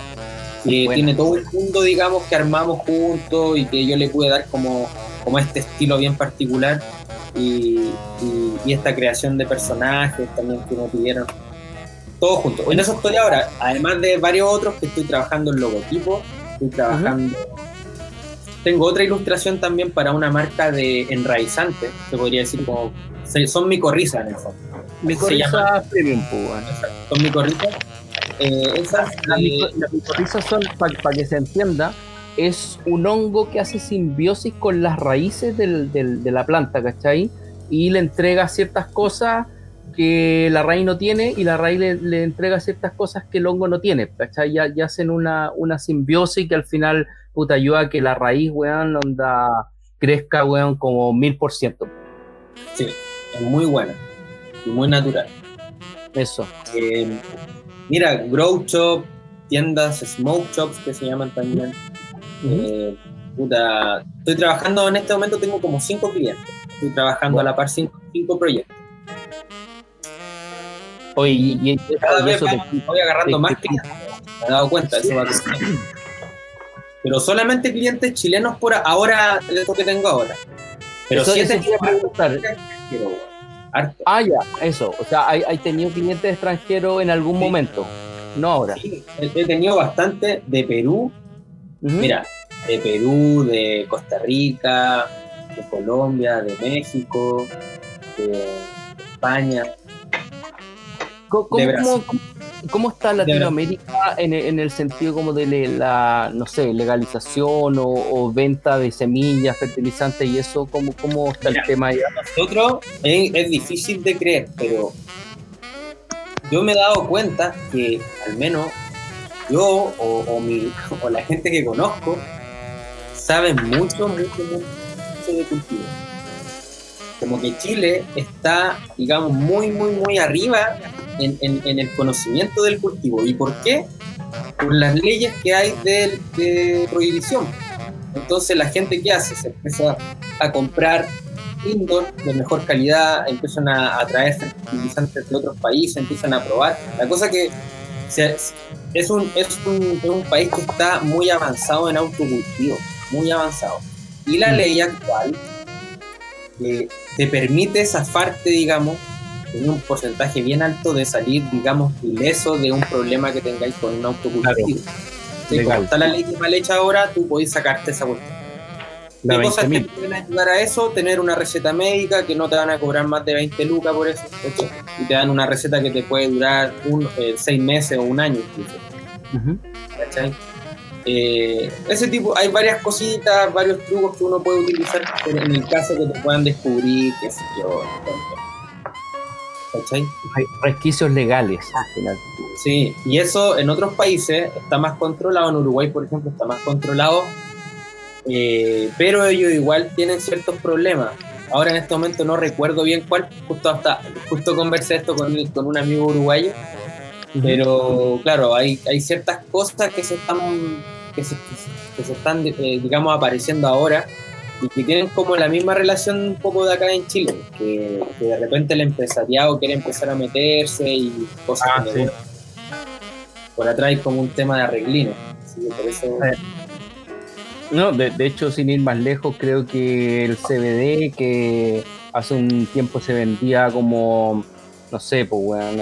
que tiene todo el mundo, digamos, que armamos juntos y que yo le pude dar como este estilo bien particular. Y esta creación de personajes también que nos pidieron todos juntos. En eso estoy ahora, además de varios otros que estoy trabajando en logotipos, tengo otra ilustración también para una marca de enraizantes, se podría decir, como son micorrizas en el fondo. Micorrizas premium, bueno. Son micorrizas. Las micorrizas son, para que se entienda, es un hongo que hace simbiosis con las raíces de la planta, ¿cachai? Y le entrega ciertas cosas que la raíz no tiene y la raíz le entrega ciertas cosas que el hongo no tiene, ¿cachai? Y hacen una simbiosis que al final, puta, ayuda a que la raíz, weón, crezca, weón, como 1000%. Sí, es muy buena y muy natural. Eso. Mira, grow shop, tiendas, smoke shops que se llaman también. Estoy trabajando en este momento, tengo como 5 clientes. Estoy trabajando a la par 5 proyectos. Oye, y cada vez voy agarrando más clientes. Me he dado cuenta, eso va a crecer. Pero solamente clientes chilenos por ahora, de lo que tengo ahora. Pero eso, eso quería preguntar. Ah, ya, eso. O sea, ¿hay tenido clientes extranjeros en algún momento? No ahora. Sí, he tenido bastante de Perú. Mira, de Perú, de Costa Rica, de Colombia, de México, de España. ¿Cómo está Latinoamérica en el sentido como de la, no sé, legalización o venta de semillas, fertilizantes y eso? ¿Cómo está el tema ahí? Nosotros, es difícil de creer, pero yo me he dado cuenta que al menos... yo o la gente que conozco saben mucho de cultivo. Como que Chile está, digamos, muy, muy, muy arriba en el conocimiento del cultivo. ¿Y por qué? Por las leyes que hay de prohibición. Entonces la gente, ¿qué hace? Se empieza a comprar indoor de mejor calidad, empiezan a traer fertilizantes de otros países, empiezan a probar. La cosa que... Es un país que está muy avanzado en autocultivo, muy avanzado. Y la ley actual te permite zafarte, digamos, en un porcentaje bien alto de salir, digamos, ileso de un problema que tengáis con un autocultivo. Claro. Sí, como está la ley que mal hecha ahora, tú podés sacarte esa cuestión. Hay cosas que te van a ayudar a eso, tener una receta médica que no te van a cobrar más de 20 lucas por eso, y te dan una receta que te puede durar 6 meses o un año incluso. ¿Cachai? Ese tipo, hay varias cositas, varios trucos que uno puede utilizar en el caso que te puedan descubrir, qué sé yo, ¿cachai? Hay resquicios legales al final. Sí, y eso en otros países está más controlado, en Uruguay por ejemplo está más controlado. Pero ellos igual tienen ciertos problemas. Ahora en este momento no recuerdo bien cuál, justo conversé esto con un amigo uruguayo. Pero claro, hay ciertas cosas que se están digamos apareciendo ahora y que tienen como la misma relación un poco de acá en Chile, que de repente el empresariado quiere empezar a meterse y cosas como por atrás hay como un tema de arreglino, así que por eso... No, de hecho, sin ir más lejos, creo que el CBD, que hace un tiempo se vendía como, no sé, pues, weón,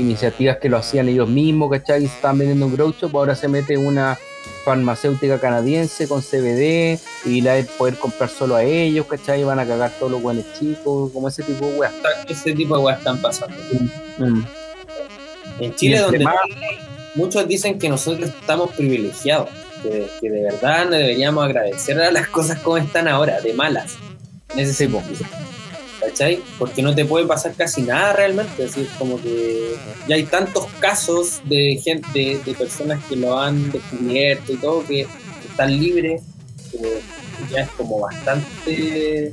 iniciativas que lo hacían ellos mismos, ¿cachai? Y se estaban vendiendo un grow shop, ahora se mete una farmacéutica canadiense con CBD y la de poder comprar solo a ellos, ¿cachai? Y van a cagar todos los weones chicos, como ese tipo de weas. Ese tipo de weas están pasando. En Chile, donde... muchos dicen que nosotros estamos privilegiados, que de verdad nos deberíamos agradecer a las cosas como están ahora, de malas, en ese sentido, ¿cachai? Porque no te puede pasar casi nada realmente, es decir, como que ya hay tantos casos de gente, de personas que lo han descubierto y todo, que están libres, ya es como bastante,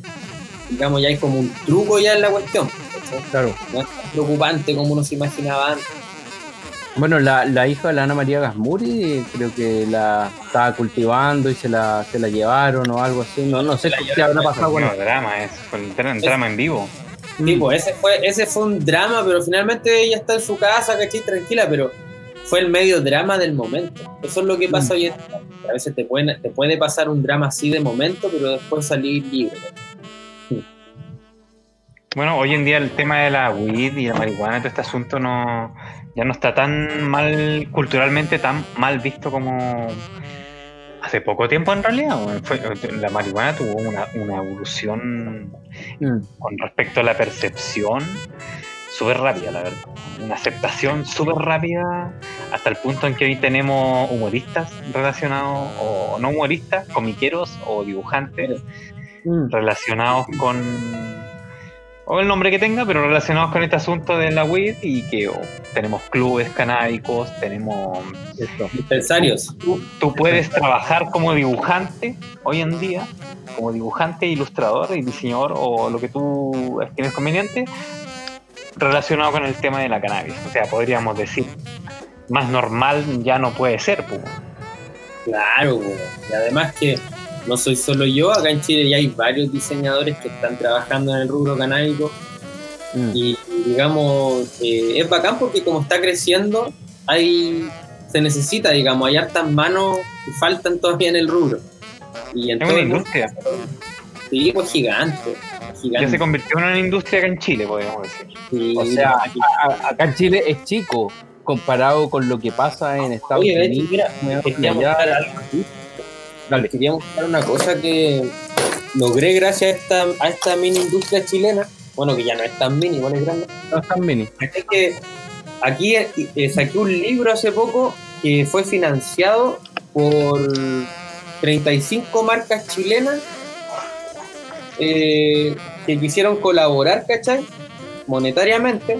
digamos, ya hay como un truco ya en la cuestión, ¿cachai? Claro. No es tan preocupante como uno se imaginaba antes. Bueno, la hija de la Ana María Gasmuri creo que la estaba cultivando y se la llevaron o algo así. No sé qué habrá pasado con el drama. Fue un drama en vivo. Sí, pues ese fue un drama, pero finalmente ella está en su casa, ¿cachai? Tranquila, pero fue el medio drama del momento. Eso es lo que pasa hoy en día. A veces te puede pasar un drama así de momento, pero después salir libre. Bueno, hoy en día el tema de la weed y la marihuana, todo este asunto no... ya no está tan mal, culturalmente tan mal visto como hace poco tiempo en realidad. La marihuana tuvo una evolución con respecto a la percepción súper rápida, la verdad. Una aceptación súper rápida hasta el punto en que hoy tenemos humoristas relacionados, o no humoristas, comiqueros o dibujantes relacionados con... o el nombre que tenga, pero relacionados con este asunto de la weed, y que tenemos clubes canábicos, tenemos dispensarios. Tú puedes trabajar como dibujante hoy en día, como dibujante, ilustrador y diseñador, o lo que tú tienes conveniente relacionado con el tema de la cannabis. O sea, podríamos decir, más normal ya no puede ser, pues. Claro, y además que no soy solo yo, acá en Chile ya hay varios diseñadores que están trabajando en el rubro canábico y digamos, es bacán porque como está creciendo, se necesita, digamos, hay hartas manos que faltan todavía en el rubro. Y en es una industria. Sí, pues gigante. Ya se convirtió en una industria acá en Chile, podríamos decir. Sí, o sea, acá en Chile es chico comparado con lo que pasa en Estados Unidos. Dale. Quería mostrar una cosa que logré gracias a esta mini industria chilena. Bueno, que ya no es tan mini, igual es grande. No es tan mini. Es que aquí saqué un libro hace poco que fue financiado por 35 marcas chilenas que quisieron colaborar, ¿cachai? Monetariamente,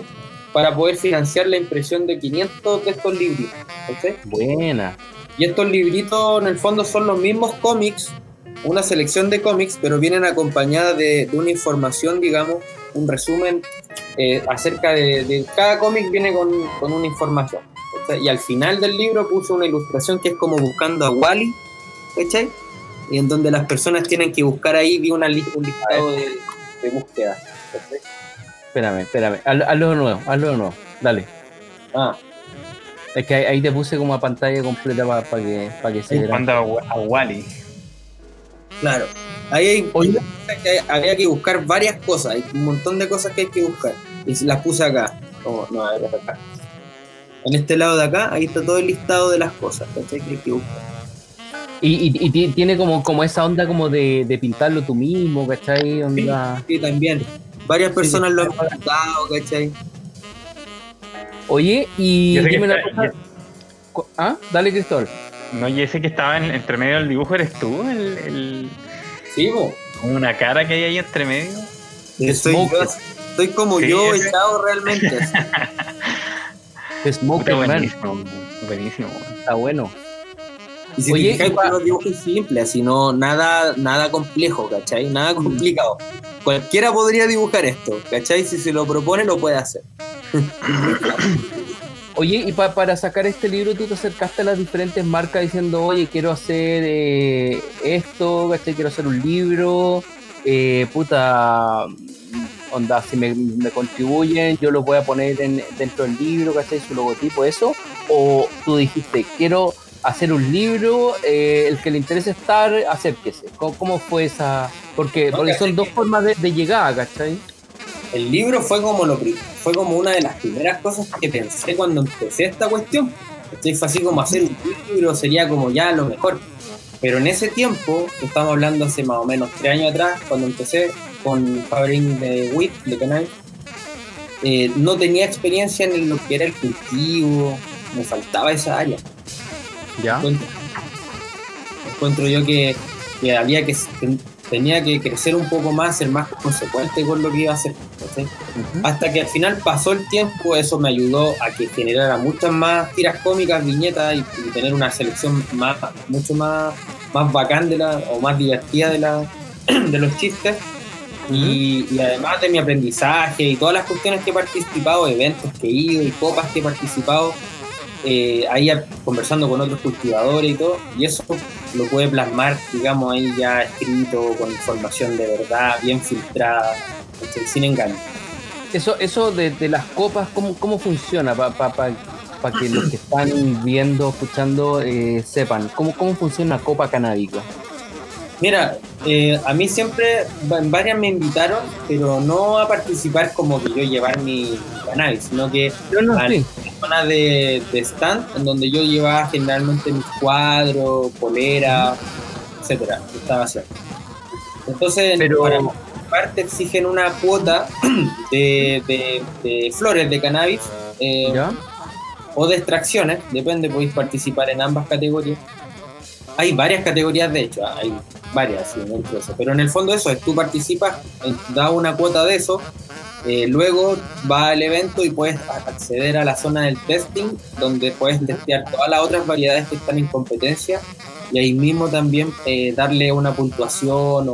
para poder financiar la impresión de 500 de estos libritos, ¿cachai? Buena. Y estos libritos en el fondo son los mismos cómics, una selección de cómics, pero vienen acompañadas de una información, digamos, un resumen acerca de cada cómic viene con una información, ¿cachai? Y al final del libro puse una ilustración que es como buscando a Wall-E, ¿cachai? Y en donde las personas tienen que buscar ahí, vi un listado de búsqueda, ¿cachai? Espérame, hazlo de nuevo, dale. Es que ahí te puse como a pantalla completa para que se vea. A Wall-E. Claro. Ahí había que buscar varias cosas. Hay un montón de cosas que hay que buscar. Y las puse acá. Acá. En este lado de acá, ahí está todo el listado de las cosas, ¿cachai? Que hay que buscar. Y tiene como esa onda como de pintarlo tú mismo, ¿cachai? Onda... Sí, también. Varias personas lo han pintado, ¿cachai? Oye, y dime una cosa. ¿Ah? Dale, Cristóbal. No, y ese que estaba entre medio del dibujo eres tú, el... Sí, vos. Como una cara que hay ahí entre medio. Estoy como sí, yo ese... echado realmente. Smoker, buenísimo. Está bueno. Y si te fijáis, los dibujos simples, así no, nada complejo, ¿cachai? Nada complicado. Cualquiera podría dibujar esto, ¿cachai? Si se lo propone, lo puede hacer. Oye, y para sacar este libro tú te acercaste a las diferentes marcas diciendo, oye, quiero hacer esto, ¿cachai? Quiero hacer un libro, onda, si me contribuyen yo lo voy a poner dentro del libro, ¿cachai? Su logotipo, eso. O tú dijiste, quiero hacer un libro, el que le interese estar, acérquese. ¿Cómo fue esa? Porque son dos formas de llegar, ¿cachai? El libro fue como una de las primeras cosas que pensé cuando empecé esta cuestión. Fue así como hacer un libro, sería como ya lo mejor. Pero en ese tiempo, estamos hablando hace más o menos 3 años atrás, cuando empecé con Fabre Ink de WIT, de Canal, no tenía experiencia en lo que era el cultivo, me faltaba esa área. Ya. Encuentro yo que había que tenía que crecer un poco más, ser más consecuente con lo que iba a hacer, ¿sí? Uh-huh. Hasta que al final pasó el tiempo, eso me ayudó a que generara muchas más tiras cómicas, viñetas y tener una selección más, mucho más bacán de la, o más divertida de los chistes. Uh-huh. Y además de mi aprendizaje y todas las cuestiones que he participado, eventos que he ido y copas que he participado, ahí conversando con otros cultivadores y todo, y eso lo puede plasmar, digamos, ahí ya escrito, con información de verdad, bien filtrada, sin engaño. Eso de las copas, ¿cómo funciona? Para que los que están viendo, escuchando, sepan, ¿cómo funciona una copa canábica? Mira, a mí siempre, en varias me invitaron, pero no a participar como que yo llevar mi cannabis, sino que zona de stand, en donde yo llevaba generalmente mis cuadros, poleras, etcétera, estaba haciendo. Entonces, pero para parte exigen una cuota de flores de cannabis, o de extracciones, depende, podéis participar en ambas categorías. Hay varias categorías, de hecho, hay varias, sí, pero en el fondo eso es, tú participas, da una cuota de eso, luego va al evento y puedes acceder a la zona del testing, donde puedes testear todas las otras variedades que están en competencia, y ahí mismo también darle una puntuación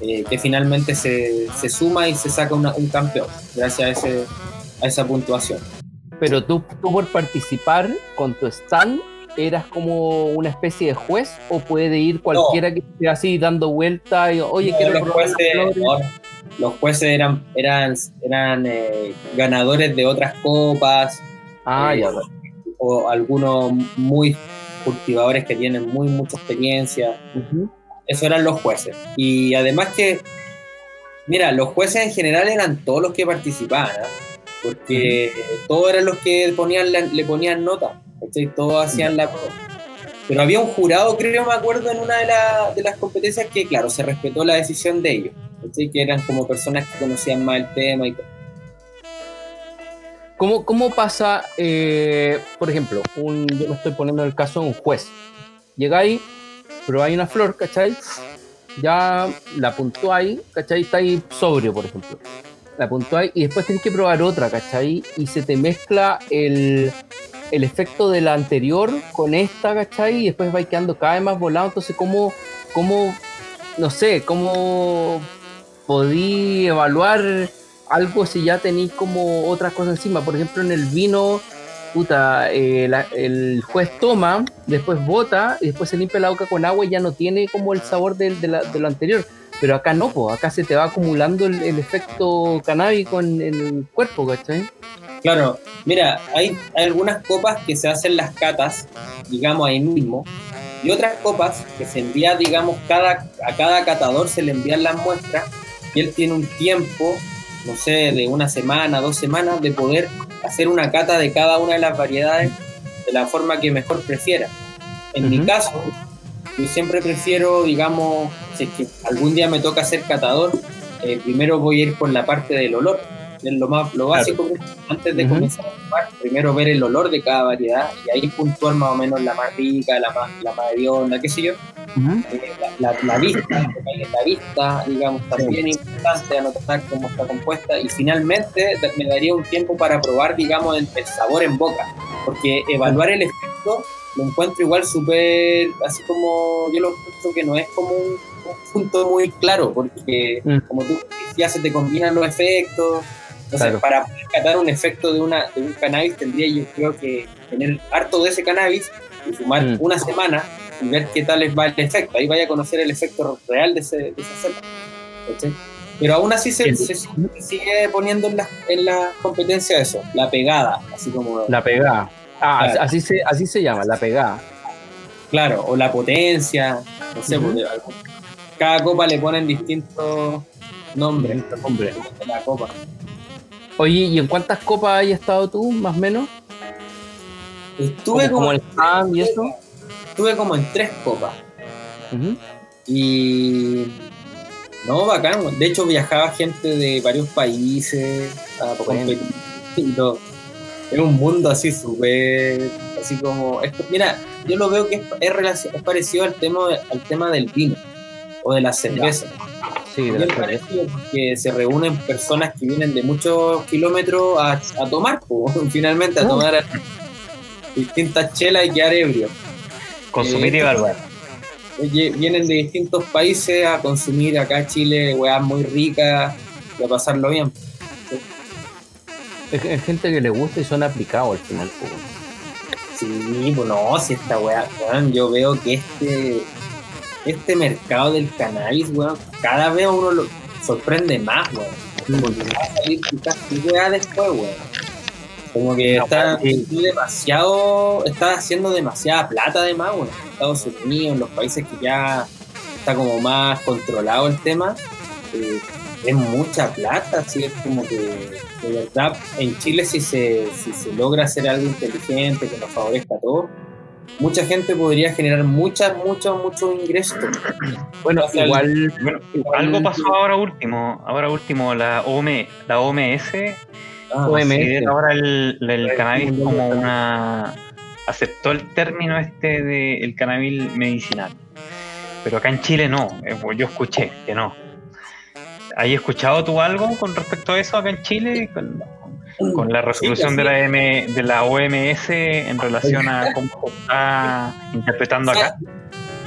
que finalmente se suma y se saca un campeón gracias a esa puntuación. Pero tú por participar con tu stand, ¿eras como una especie de juez o puede ir cualquiera que esté así dando vueltas? Oye, no, quiero probar las flores. Los jueces eran ganadores de otras copas. Ah, ya. O algunos muy cultivadores que tienen mucha experiencia. Uh-huh. Eso eran los jueces. Y además que, mira, los jueces en general eran todos los que participaban, ¿eh? Porque todos eran los que le ponían nota. Todos hacían la prueba. Pero había un jurado, creo, me acuerdo, en una de las competencias que, claro, se respetó la decisión de ellos, ¿sí? Que eran como personas que conocían más el tema y todo. ¿Cómo pasa, por ejemplo, yo me estoy poniendo el caso de un juez? Llegáis, probáis una flor, ¿cachai? Ya la puntuáis, ¿cachai? Está ahí sobrio, por ejemplo. La puntuáis y después tenés que probar otra, ¿cachai? Y se te mezcla el efecto de la anterior con esta, ¿cachai? Y después va quedando cada vez más volado. Entonces, ¿cómo podí evaluar algo si ya tenéis como otras cosas encima? Por ejemplo, en el vino, el juez toma, después bota, y después se limpia la boca con agua y ya no tiene como el sabor de lo anterior. Pero acá no, acá se te va acumulando el efecto canábico en el cuerpo, ¿cachai? Claro, mira, hay algunas copas que se hacen las catas, digamos, ahí mismo, y otras copas que se envía, digamos, a cada catador se le envían las muestras, y él tiene un tiempo, no sé, de una semana, 2 semanas, de poder hacer una cata de cada una de las variedades de la forma que mejor prefiera. En mi caso, yo siempre prefiero, digamos, si es que algún día me toca ser catador, primero voy a ir con la parte del olor. Es lo básico, claro. Antes de comenzar a tomar, primero ver el olor de cada variedad y ahí puntuar más o menos la más rica, la más hedionda, qué sé yo. La vista, digamos, también es importante anotar cómo está compuesta, y finalmente me daría un tiempo para probar, digamos, el sabor en boca, porque evaluar el efecto lo encuentro igual súper, así como yo lo encuentro que no es como un punto muy claro, porque como tú ya se te combinan los efectos. Entonces, claro, para poder catar un efecto de un cannabis tendría, yo creo, que tener harto de ese cannabis y fumar una semana y ver qué tal va el efecto. Ahí vaya a conocer el efecto real de esa cepa, ¿sí? Pero aún así se sigue poniendo en la competencia eso, la pegada, así como... La pegada. Ah, claro. así se llama, la pegada. Claro, o la potencia, no sé, porque cada copa le ponen distintos nombres. La copa. Oye, ¿y en cuántas copas has estado tú, más o menos? Estuve como en 3 copas. Y... No, bacán. De hecho, viajaba gente de varios países a competir. Es un mundo así súper, así como esto. Mira, yo lo veo que es parecido al tema del vino o de la cerveza. Sí, de la cerveza. Porque se reúnen personas que vienen de muchos kilómetros a tomar, pues, finalmente, a tomar distintas chelas y quedar ebrio. Consumir y barbar. Vienen de distintos países a consumir acá a Chile, weá, muy rica, y a pasarlo bien. Es gente que le gusta y son aplicados al final, pues. Sí, bueno, si esta weá, weón, yo veo que este mercado del cannabis, weón, cada vez uno lo sorprende más, weón. Porque va a salir quizás weá después, weón. Como que está haciendo demasiada plata además, bueno, en Estados Unidos, en los países que ya está como más controlado el tema, es mucha plata, así es como que de verdad en Chile si se logra hacer algo inteligente que nos favorezca a todos, mucha gente podría generar muchos ingresos. Bueno, igual algo pasó ahora último, la OMS. Considera ahora el cannabis como una... Aceptó el término este del cannabis medicinal. Pero acá en Chile no, yo escuché que no. ¿Has escuchado tú algo con respecto a eso acá en Chile? Con la resolución de la OMS en relación a cómo está interpretando acá.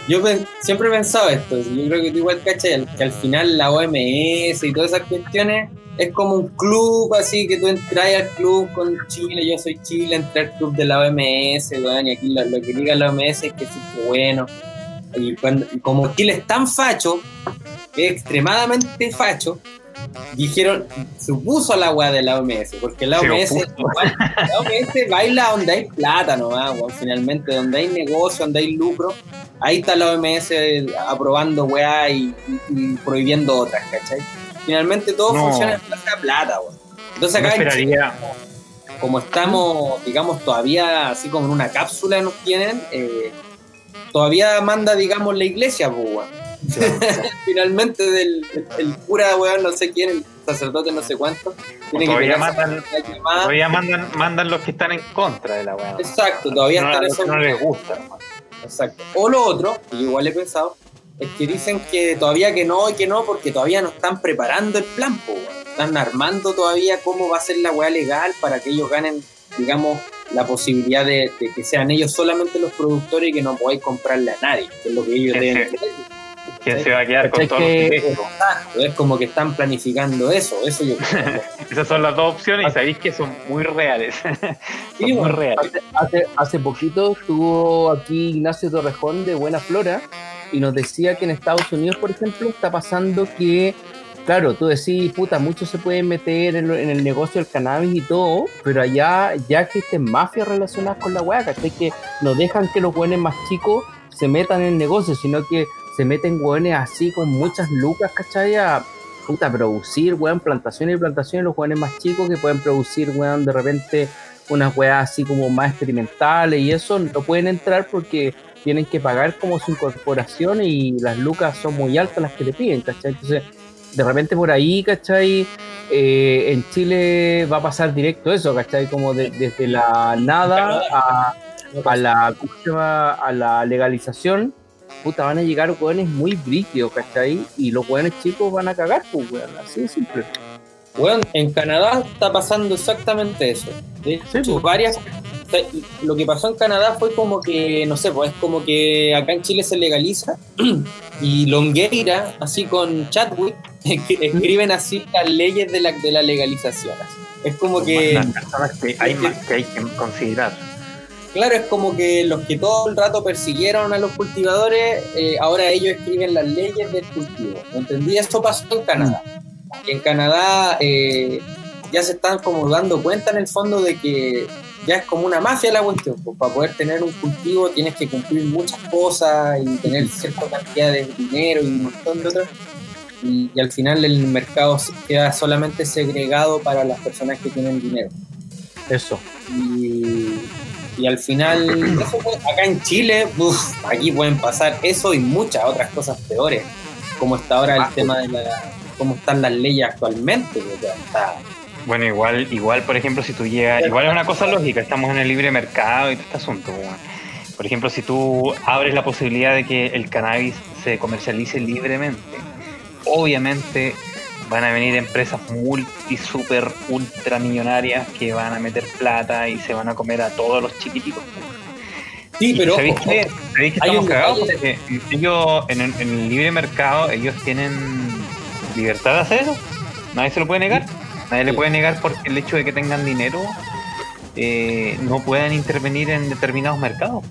Yo siempre he pensado esto, yo creo que tú igual cachai, que al final la OMS y todas esas cuestiones es como un club, así que tú entras al club con Chile, yo soy Chile, entré al club de la OMS, weón, y aquí lo que diga la OMS es que sí, que bueno, y como Chile es tan facho, es extremadamente facho, dijeron, supuso la weá de la OMS, porque la OMS, baila donde hay plata nomás, weón, finalmente, donde hay negocio, donde hay lucro, ahí está la OMS aprobando weá y prohibiendo otras, ¿cachai? Finalmente todo funciona en base a plata, güey. Entonces acá en Chile, como estamos, digamos, todavía así como en una cápsula nos tienen, todavía manda, digamos, la iglesia, güey. Sí. Finalmente el cura, güey, no sé quién, el sacerdote no sé cuánto. Todavía mandan los que están en contra de la güey. Exacto, todavía están esos que no les gusta, hermano. Exacto. O lo otro, que igual he pensado, es que dicen que todavía que no, porque todavía no están preparando el plan, po, están armando todavía cómo va a ser la weá legal para que ellos ganen, digamos, la posibilidad de que sean ellos solamente los productores y que no podáis comprarle a nadie, que es lo que ellos deben hacer. ¿Quién se va a quedar con todos los productos? Es como que están planificando eso yo creo. Esas son las dos opciones y sabéis que son muy reales. Sí, son muy reales. Hace poquito estuvo aquí Ignacio Torrejón de Buena Flora, y nos decía que en Estados Unidos, por ejemplo, está pasando que, claro, tú decís, puta, muchos se pueden meter en el negocio del cannabis y todo, pero allá ya existen mafias relacionadas con la hueá, ¿cachai? Que no dejan que los hueones más chicos se metan en el negocio, sino que se meten hueones así con muchas lucas, ¿cachai? A producir, hueón, plantaciones, los hueones más chicos que pueden producir, hueón, de repente unas hueás así como más experimentales y eso, no pueden entrar porque tienen que pagar como su incorporación y las lucas son muy altas las que le piden, ¿cachai? Entonces, de repente por ahí, ¿cachai? En Chile va a pasar directo eso, ¿cachai? Como desde la nada a la legalización, puta, van a llegar hueones muy brígidos, ¿cachai? Y los hueones chicos van a cagar, pues, hueón, así de simple. Bueno, en Canadá está pasando exactamente eso. De hecho, sí, varias... Lo que pasó en Canadá fue como que, no sé, pues es como que acá en Chile se legaliza y Longueira, así con Chadwick, escriben así las leyes de la legalización. Es como que... Hay más que hay que considerar. Claro, es como que los que todo el rato persiguieron a los cultivadores, ahora ellos escriben las leyes del cultivo. ¿Entendí? Esto pasó en Canadá. Y en Canadá ya se están como dando cuenta en el fondo de que ya es como una mafia la cuestión, pues para poder tener un cultivo tienes que cumplir muchas cosas y tener cierta cantidad de dinero y un montón de otras y al final el mercado queda solamente segregado para las personas que tienen dinero. Eso. Y al final, eso pues, acá en Chile, aquí pueden pasar eso y muchas otras cosas peores, como está ahora el tema de la... cómo están las leyes actualmente, o sea, está... Bueno, igual, por ejemplo, si tú llegas... Igual es una cosa lógica, estamos en el libre mercado y todo este asunto. Bueno. Por ejemplo, si tú abres la posibilidad de que el cannabis se comercialice libremente, obviamente van a venir empresas multi, super, ultra millonarias que van a meter plata y se van a comer a todos los chiquititos. Sí, pero... ¿Sabéis que estamos cagados? Porque ellos, en el libre mercado, ellos tienen libertad de hacer eso. Nadie se lo puede negar. Nadie le puede negar por el hecho de que tengan dinero, no puedan intervenir en determinados mercados.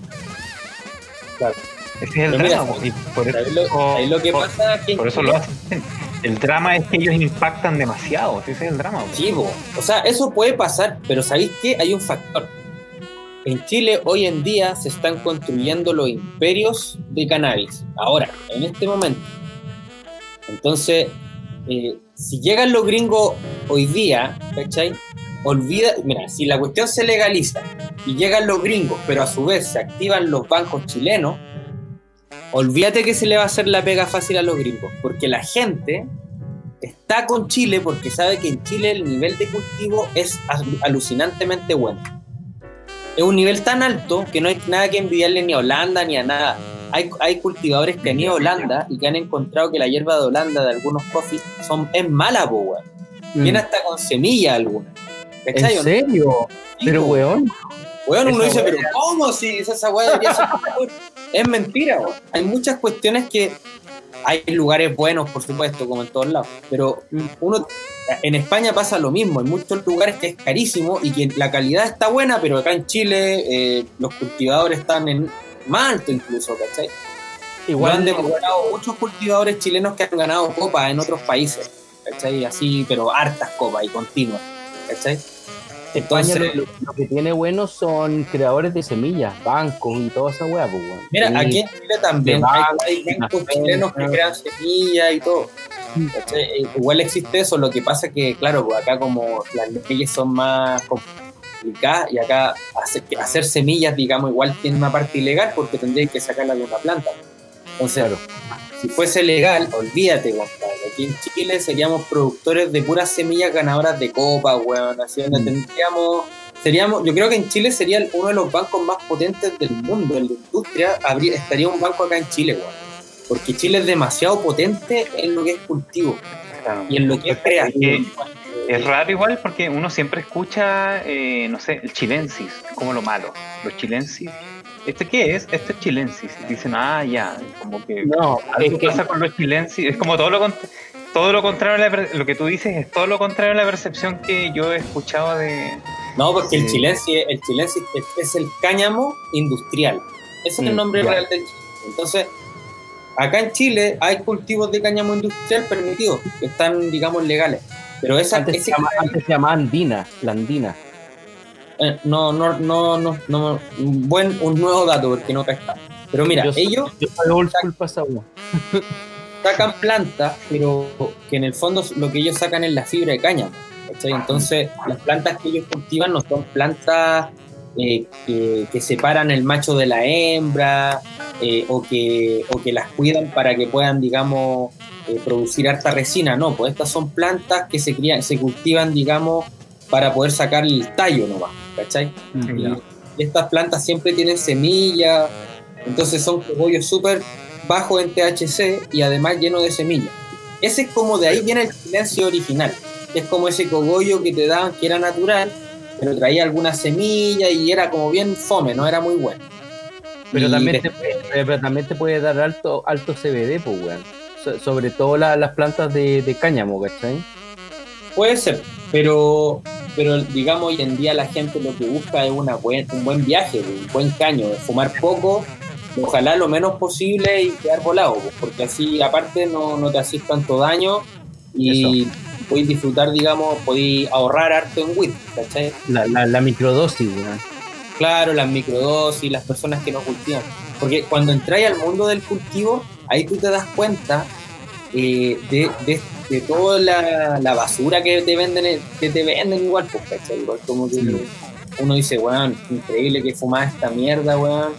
Claro. Ese es el drama. Por eso lo hacen. El drama es que ellos impactan demasiado. Ese es el drama. Sí, o sea, eso puede pasar, pero ¿sabéis qué? Hay un factor. En Chile hoy en día se están construyendo los imperios de cannabis. Ahora, en este momento. Entonces, si llegan los gringos hoy día, ¿cachai? Mira, si la cuestión se legaliza y llegan los gringos, pero a su vez se activan los bancos chilenos, olvídate que se le va a hacer la pega fácil a los gringos, porque la gente está con Chile porque sabe que en Chile el nivel de cultivo es alucinantemente bueno. Es un nivel tan alto que no hay nada que envidiarle ni a Holanda ni a nada. Hay cultivadores que han ido a Holanda y que han encontrado que la hierba de Holanda de algunos coffees es mala, weón. Viene hasta con semilla alguna. ¿Cachai? ¿En serio? No? Pero, weón. Weón, uno dice, pero ¿cómo? Si esa weá debería ser mejor. Es mentira, weón. Hay muchas cuestiones que... Hay lugares buenos, por supuesto, como en todos lados. Pero uno... En España pasa lo mismo. Hay muchos lugares que es carísimo y que la calidad está buena, pero acá en Chile los cultivadores están en... más alto incluso, ¿cachai? Igual han demostrado muchos cultivadores chilenos que han ganado copas en otros países, ¿cachai? Así, pero hartas copas y continuas, ¿cachai? Entonces, España lo que tiene bueno son creadores de semillas, bancos y toda esa hueá, pues, bueno. Mira, aquí en Chile también hay bancos chilenos que crean semillas y todo, ¿cachai? Igual existe eso, lo que pasa es que, claro, pues, acá como las leyes son más complicadas y acá hacer semillas, digamos, igual tiene una parte ilegal porque tendrían que sacarla de una planta. Entonces, claro, si fuese legal, olvídate, compadre. Aquí en Chile seríamos productores de puras semillas ganadoras de copa, weón. Así donde seríamos, yo creo que en Chile sería uno de los bancos más potentes del mundo, en la industria. Estaría un banco acá en Chile, weón. Porque Chile es demasiado potente en lo que es cultivo, claro, y en lo que es creación. Es raro igual porque uno siempre escucha, no sé, el chilensis, como lo malo, los chilensis. ¿Este qué es? Este es chilensis. Y dicen, ya, como que... No, algo pasa con los chilensis. Es como todo lo contrario, lo que tú dices es todo lo contrario a la percepción que yo he escuchado de... No, porque el chilensis es el cáñamo industrial. Ese es el nombre real del chilensis. Entonces... Acá en Chile hay cultivos de cáñamo industrial permitidos, que están, digamos, legales. Pero antes se llamaba andina, la andina. No. Un nuevo dato, porque no está. Pero mira, ellos sacan plantas, pero que en el fondo lo que ellos sacan es la fibra de cáñamo, ¿cachai? Entonces, las plantas que ellos cultivan no son plantas... que separan el macho de la hembra, o que las cuidan para que puedan, digamos, producir harta resina. No, pues estas son plantas que se cultivan, digamos, para poder sacar el tallo nomás, ¿cachai? Mm-hmm. Y estas plantas siempre tienen semillas, entonces son cogollos súper bajos en THC y además llenos de semillas. Ese es como, de ahí viene el silencio original, que es como ese cogollo que te daban que era natural, pero traía algunas semillas y era como bien fome, no era muy bueno. Pero también te puede dar alto CBD, pues, weón. Sobre todo las plantas de cáñamo, ¿cachai? Puede ser, pero digamos, hoy en día la gente lo que busca es un buen viaje, un buen caño, fumar poco, ojalá lo menos posible y quedar volado, pues, porque así aparte no te haces tanto daño y... Eso. Podéis disfrutar, digamos, podéis ahorrar harto en weed, ¿cachai? La microdosis, ¿verdad? Claro, las microdosis, las personas que no cultivan. Porque cuando entráis al mundo del cultivo, ahí tú te das cuenta de toda la basura que te venden igual, pues, ¿cachai? Igual como que uno dice, weón, increíble que fumás esta mierda, weón,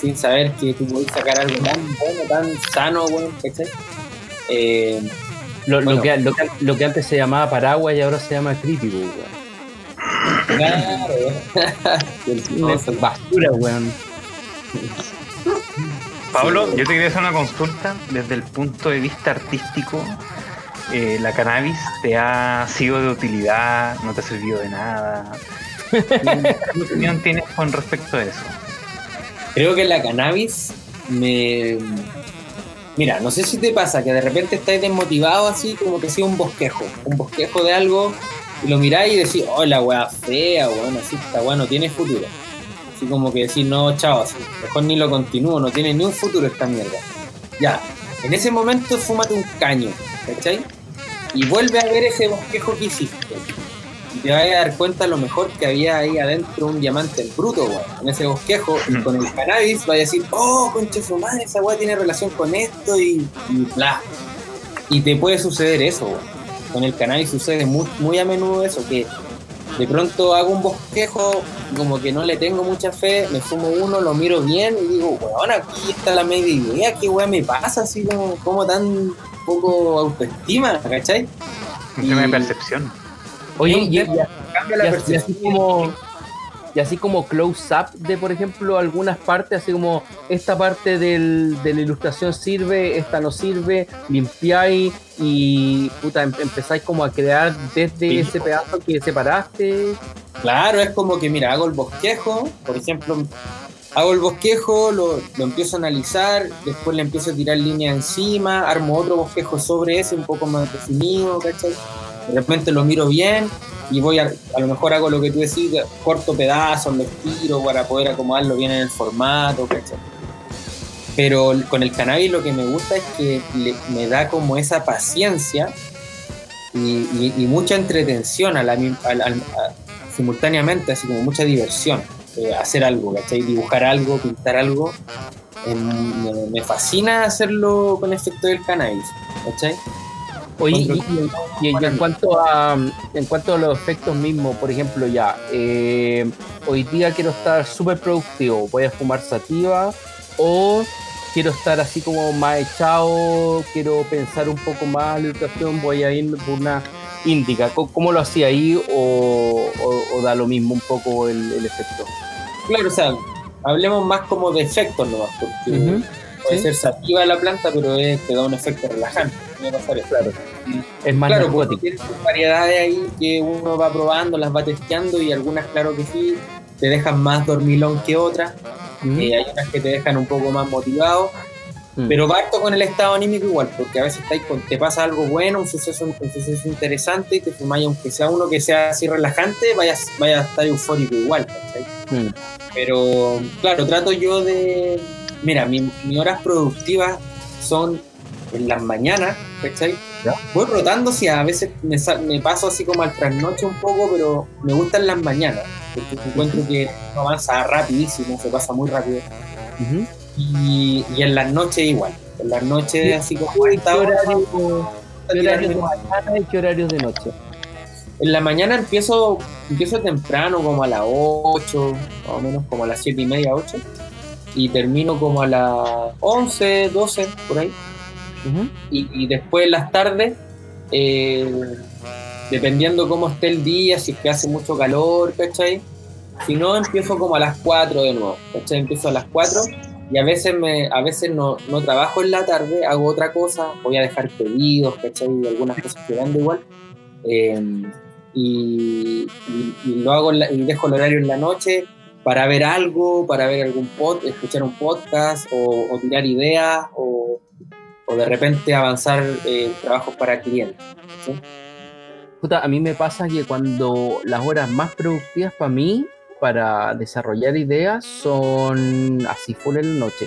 sin saber que tú podés sacar algo tan bueno, tan sano, weón, ¿cachai? Lo que antes se llamaba paraguas y ahora se llama creepy, weón. Claro, weón. Es basura, weón. Pablo, yo te quería hacer una consulta desde el punto de vista artístico. ¿La cannabis te ha sido de utilidad? ¿No te ha servido de nada? ¿Qué opinión tienes con respecto a eso? Creo que la cannabis me... Mira, no sé si te pasa que de repente estáis desmotivado así, como que sea un bosquejo de algo, y lo miráis y decís, oh, la weá fea, weón, así, esta weá no tiene futuro. Así como que decís, no, chao, así, mejor ni lo continúo, no tiene ni un futuro esta mierda. Ya, en ese momento fúmate un caño, ¿cachai? Y vuelve a ver ese bosquejo que hiciste. Y te vas a dar cuenta lo mejor que había ahí adentro, un diamante en bruto, güey, en ese bosquejo. Y con el cannabis vas a decir, oh, concha su madre, esa weá tiene relación con esto y bla. Y te puede suceder eso, güey. Con el cannabis sucede muy, muy a menudo eso, que de pronto hago un bosquejo, como que no le tengo mucha fe, me fumo uno, lo miro bien y digo, weón, aquí está la media idea, qué weá me pasa, así como tan poco autoestima, ¿cachai? Un tema de percepción. Oye, y así como close up de, por ejemplo, algunas partes, así como esta parte de la ilustración sirve, esta no sirve, limpiáis y puta, empezáis como a crear desde ese pedazo que separaste. Claro, es como que mira, hago el bosquejo, por ejemplo, lo empiezo a analizar, después le empiezo a tirar línea encima, armo otro bosquejo sobre ese, un poco más definido, ¿cachai? De repente lo miro bien y voy a lo mejor hago lo que tú decís, corto pedazos, lo estiro para poder acomodarlo bien en el formato, ¿cachai? Pero con el cannabis lo que me gusta es que me da como esa paciencia y mucha entretención simultáneamente, así como mucha diversión, hacer algo, ¿cachai? Dibujar algo, pintar algo, me fascina hacerlo con efecto del cannabis, ¿cachai? Oye, y en cuanto a los efectos mismos, por ejemplo, ya, hoy día quiero estar súper productivo, voy a fumar sativa, o quiero estar así como más echado, quiero pensar un poco más en la ilustración, voy a irme por una índica. ¿Cómo lo hacía ahí o da lo mismo un poco el efecto? Claro, o sea, hablemos más como de efectos nomás, porque puede ser sativa la planta, pero te da un efecto relajante. Claro. Es más claro, porque tienes variedades ahí que uno va probando, las va testeando y algunas, claro que sí, te dejan más dormilón que otras. Hay unas que te dejan un poco más motivado, pero va harto con el estado anímico igual, porque a veces te pasa algo bueno, un suceso interesante y te fumáis, aunque sea uno que sea así relajante, vaya a estar eufórico igual, ¿cachai? Pero claro, trato yo de... Mira, mis horas productivas son en las mañanas, ¿cachai? Voy rotando, si a veces me paso así como al trasnoche un poco, pero me gustan las mañanas, porque encuentro que uno avanza rapidísimo, se pasa muy rápido. Y en las noches igual, en las noches así como a esta hora. ¿Qué horarios de mañana y qué horarios de noche? En la mañana empiezo temprano, como a las 8, más o menos como a las 7:30, 8, y termino como a las 11, 12, por ahí. Y después en las tardes, dependiendo cómo esté el día, si es que hace mucho calor, ¿cachai? Si no, empiezo como a las 4 de nuevo, ¿cachai? Empiezo a las 4 y a veces no trabajo en la tarde, hago otra cosa, voy a dejar pedidos, ¿cachai? Algunas cosas que van de igual, y lo hago y dejo el horario en la noche para ver algo, para ver algún escuchar un podcast o tirar ideas o de repente avanzar trabajos para clientes, ¿sí? A mí me pasa que cuando las horas más productivas para mí, para desarrollar ideas, son así full en la noche,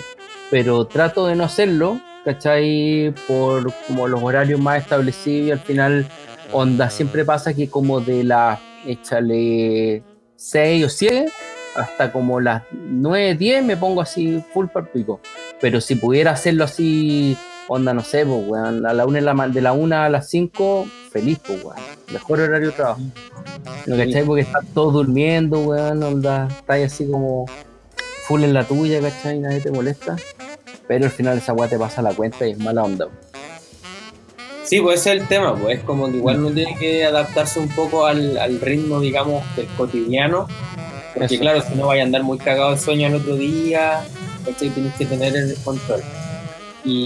pero trato de no hacerlo, ¿cachai? Por como los horarios más establecidos, y al final, onda, siempre pasa que como de las, échale 6 o 7, hasta como las 9, 10 me pongo así full para el pico, pero si pudiera hacerlo así... Onda, no sé, pues, weón, de la 1 a las 5, feliz, pues, weón. Mejor horario de trabajo. Lo que cachai, porque estás todos durmiendo, weón, onda, estás así como full en la tuya, cachai, nadie te molesta. Pero al final esa weá te pasa la cuenta y es mala onda. Sí, pues ese es el tema, pues es como que igual uno tiene que adaptarse un poco al ritmo, digamos, del cotidiano, porque claro, si no vaya a andar muy cagado de sueño al otro día, ¿cachai? Tienes que tener el control. Y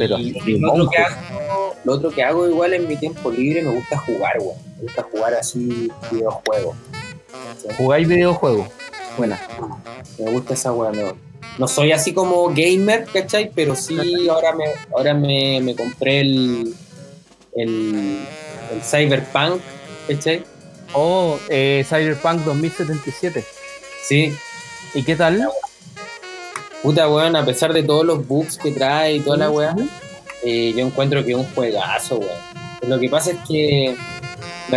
lo otro que hago igual en mi tiempo libre, me gusta jugar, güey. Me gusta jugar así videojuegos. ¿Jugáis videojuegos? Bueno, me gusta esa weá, no soy así como gamer, ¿cachai? Pero sí, ahora me compré el Cyberpunk, ¿cachai? Oh, Cyberpunk 2077. Sí. ¿Y qué tal? Puta weón, a pesar de todos los bugs que trae y toda la weá, yo encuentro que es un juegazo, weón. Pues lo que pasa es que me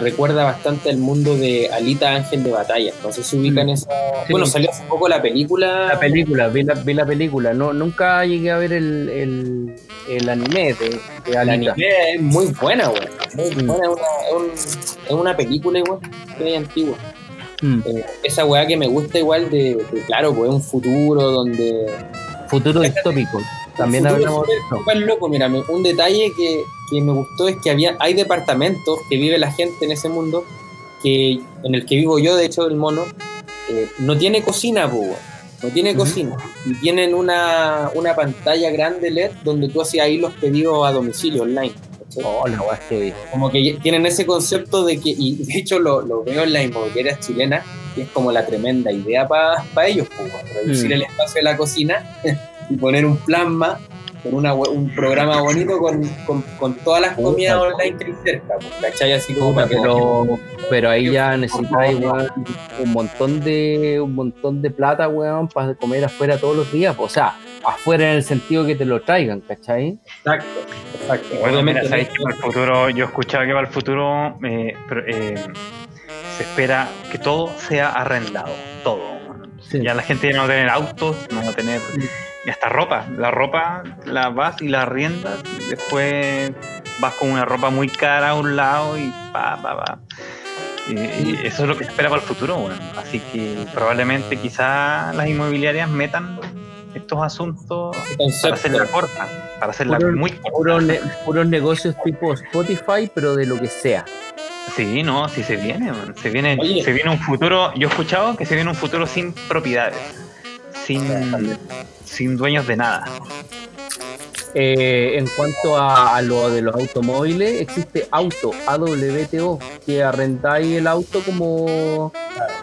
recuerda bastante al mundo de Alita Ángel de Batalla. No sé si ubican esa... Sí. Bueno, salió hace poco la película. Vi la película. No, nunca llegué a ver el anime de Alita. El anime es muy buena, güey. Es una película igual, que antigua. Esa weá que me gusta igual de claro, pues un futuro donde... Futuro distópico. También hablamos de eso. Súper loco, mira, un detalle que me gustó es que hay departamentos que vive la gente en ese mundo, que en el que vivo yo, de hecho, el mono, no tiene cocina, bobo. No tiene cocina. Y tienen una pantalla grande LED donde tú hacías ahí los pedidos a domicilio online. Oh, la guay, qué bien. Como que tienen ese concepto de que, y de hecho lo veo en las inmobiliarias chilenas, que es como la tremenda idea para ellos, bobo. Reducir el espacio de la cocina y poner un plasma con un programa bonito con todas las comidas online que hay cerca, pues, ¿cachai? Así como pero ahí ya necesitas igual un montón de plata, weón, para comer afuera todos los días, pues, o sea, afuera en el sentido que te lo traigan, ¿cachai? Exacto. Bueno, mira, sabéis que para el futuro, yo escuchaba que para el futuro se espera que todo sea arrendado, todo. Sí. Ya la gente no va a tener autos, no va a tener... Y hasta ropa. La ropa la vas y la arriendas. Y después vas con una ropa muy cara a un lado y pa. Y eso es lo que se espera para el futuro, bueno. Así que probablemente quizás las inmobiliarias metan estos asuntos para hacerla corta. Para hacerla muy corta. Puros negocios tipo Spotify, pero de lo que sea. Sí, no, sí se viene, man. Se viene un futuro. Yo he escuchado que se viene un futuro sin propiedades, sin dueños de nada. En cuanto a lo de los automóviles, existe Auto, AWTO, que arrendáis el auto como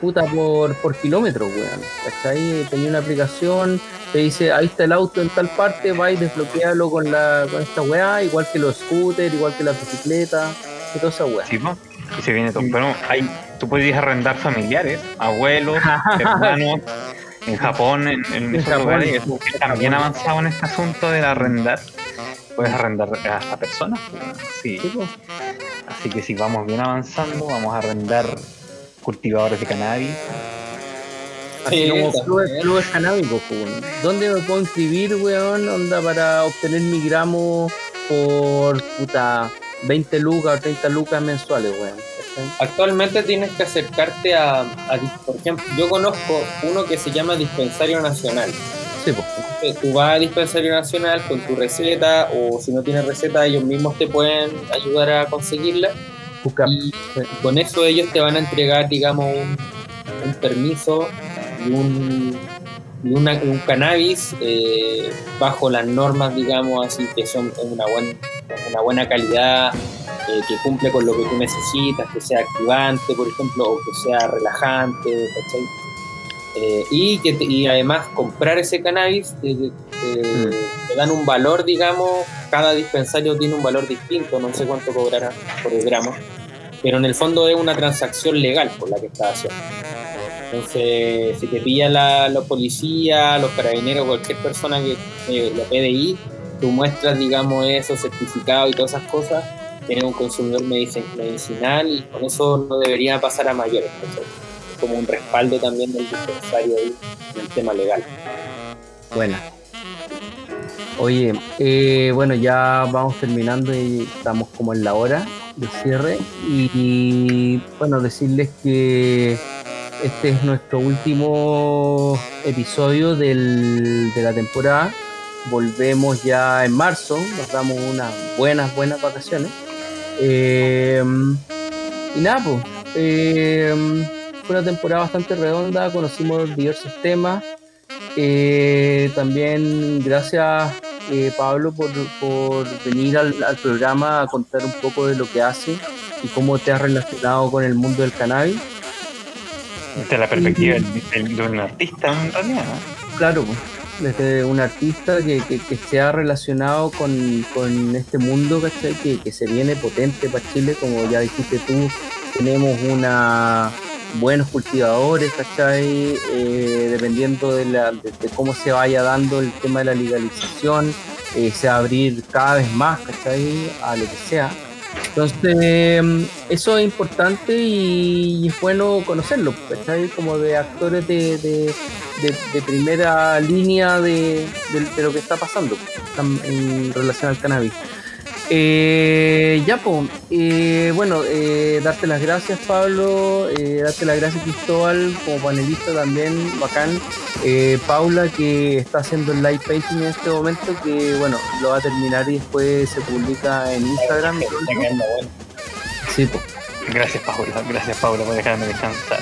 puta por kilómetro, weón. ¿Cachai? Tenía una aplicación, te dice, ahí está el auto en tal parte, vais, desbloquealo con esta weá, igual que los scooters, igual que las bicicletas, y toda esa weá. ¿Sí, no? Y se viene todo. Pero hay, tú podías arrendar familiares, abuelos, hermanos. En Japón, en esos lugares también avanzado en este asunto de arrendar. Puedes arrendar hasta personas. Sí. Así que si vamos bien avanzando, vamos a arrendar cultivadores de cannabis. Así como clubes canábicos, weón. ¿Dónde me puedo inscribir, weón? Onda para obtener mi gramo por puta 20 lucas o 30 lucas mensuales, weón. Actualmente tienes que acercarte a por ejemplo, yo conozco uno que se llama Dispensario Nacional. Sí, pues. Tú vas a Dispensario Nacional con tu receta, o si no tienes receta, ellos mismos te pueden ayudar a conseguirla. Y con eso ellos te van a entregar, digamos, un permiso y un cannabis bajo las normas, digamos, así que son una buena calidad, que cumple con lo que tú necesitas, que sea activante, por ejemplo, o que sea relajante, ¿cachai? Y además comprar ese cannabis te dan un valor, digamos, cada dispensario tiene un valor distinto, no sé cuánto cobrará por el gramo, pero en el fondo es una transacción legal por la que estás haciendo. Entonces, si te pilla la policía, los carabineros, cualquier persona que la PDI, tú muestras, digamos, eso, certificado y todas esas cosas, tienes un consumidor medicinal y con eso no debería pasar a mayores. Entonces, como un respaldo también del dispensario ahí, del tema legal. Bueno. Oye, bueno, ya vamos terminando y estamos como en la hora de cierre. Y bueno, decirles que... Este es nuestro último episodio de la temporada. volvemos ya en marzo, nos damos unas buenas vacaciones. Y nada, pues, fue una temporada bastante redonda, conocimos diversos temas. También gracias, Pablo, por venir al programa a contar un poco de lo que hace y cómo te has relacionado con el mundo del cannabis. Desde la perspectiva de un artista, en realidad. Claro, desde un artista que se ha relacionado con este mundo, ¿cachai? Que se viene potente para Chile, como ya dijiste tú, tenemos buenos cultivadores, ¿cachai? Dependiendo de cómo se vaya dando el tema de la legalización, se va a abrir cada vez más, ¿cachai? A lo que sea. Entonces, eso es importante y es bueno conocerlo, ¿cachai? Como de actores de primera línea de lo que está pasando en relación al cannabis. Darte las gracias, Pablo, darte las gracias, Cristóbal, como panelista también, bacán. Paula, que está haciendo el live painting en este momento, que bueno, lo va a terminar y después se publica en Instagram. Sí, pues. Gracias Paula por dejarme descansar.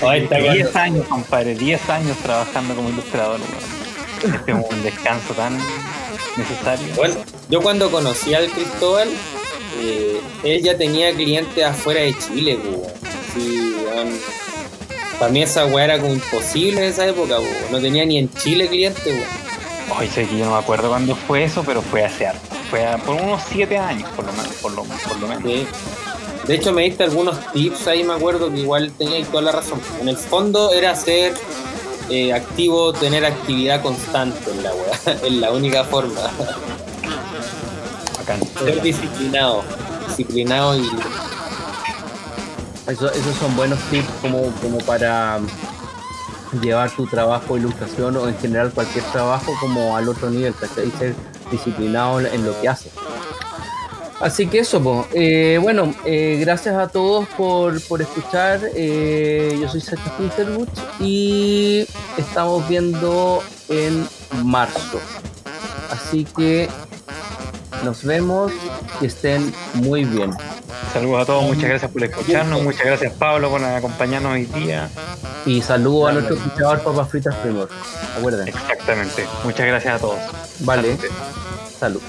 Oh, 10 años, compadre, 10 años trabajando como ilustrador, ¿no? Este es un descanso tan necesario. Bueno, yo cuando conocí al Cristóbal, él ya tenía clientes afuera de Chile, pues. Sí, para mí esa weá era como imposible en esa época, pues. No tenía ni en Chile clientes, pues. Oye, sé que yo no me acuerdo cuándo fue eso, pero fue hace harto. Por unos 7 años, por lo menos. Sí. De hecho, me diste algunos tips ahí, me acuerdo que igual tenías toda la razón. En el fondo era hacer... activo, tener actividad constante en la wea, es la única forma. Bacán. Ser disciplinado y esos son buenos tips como para llevar tu trabajo de ilustración o en general cualquier trabajo como al otro nivel, ¿cachai? Ser disciplinado en lo que haces. Así que eso, pues. Gracias a todos por escuchar. Yo soy Sacha Winterwood y estamos viendo en marzo. Así que nos vemos, que estén muy bien. Saludos a todos, muchas gracias por escucharnos, muchas gracias, Pablo, por acompañarnos hoy día. Y saludos a nuestro escuchador Papas Fritas Primor, ¿acuerdan? Exactamente, muchas gracias a todos. Vale, salud.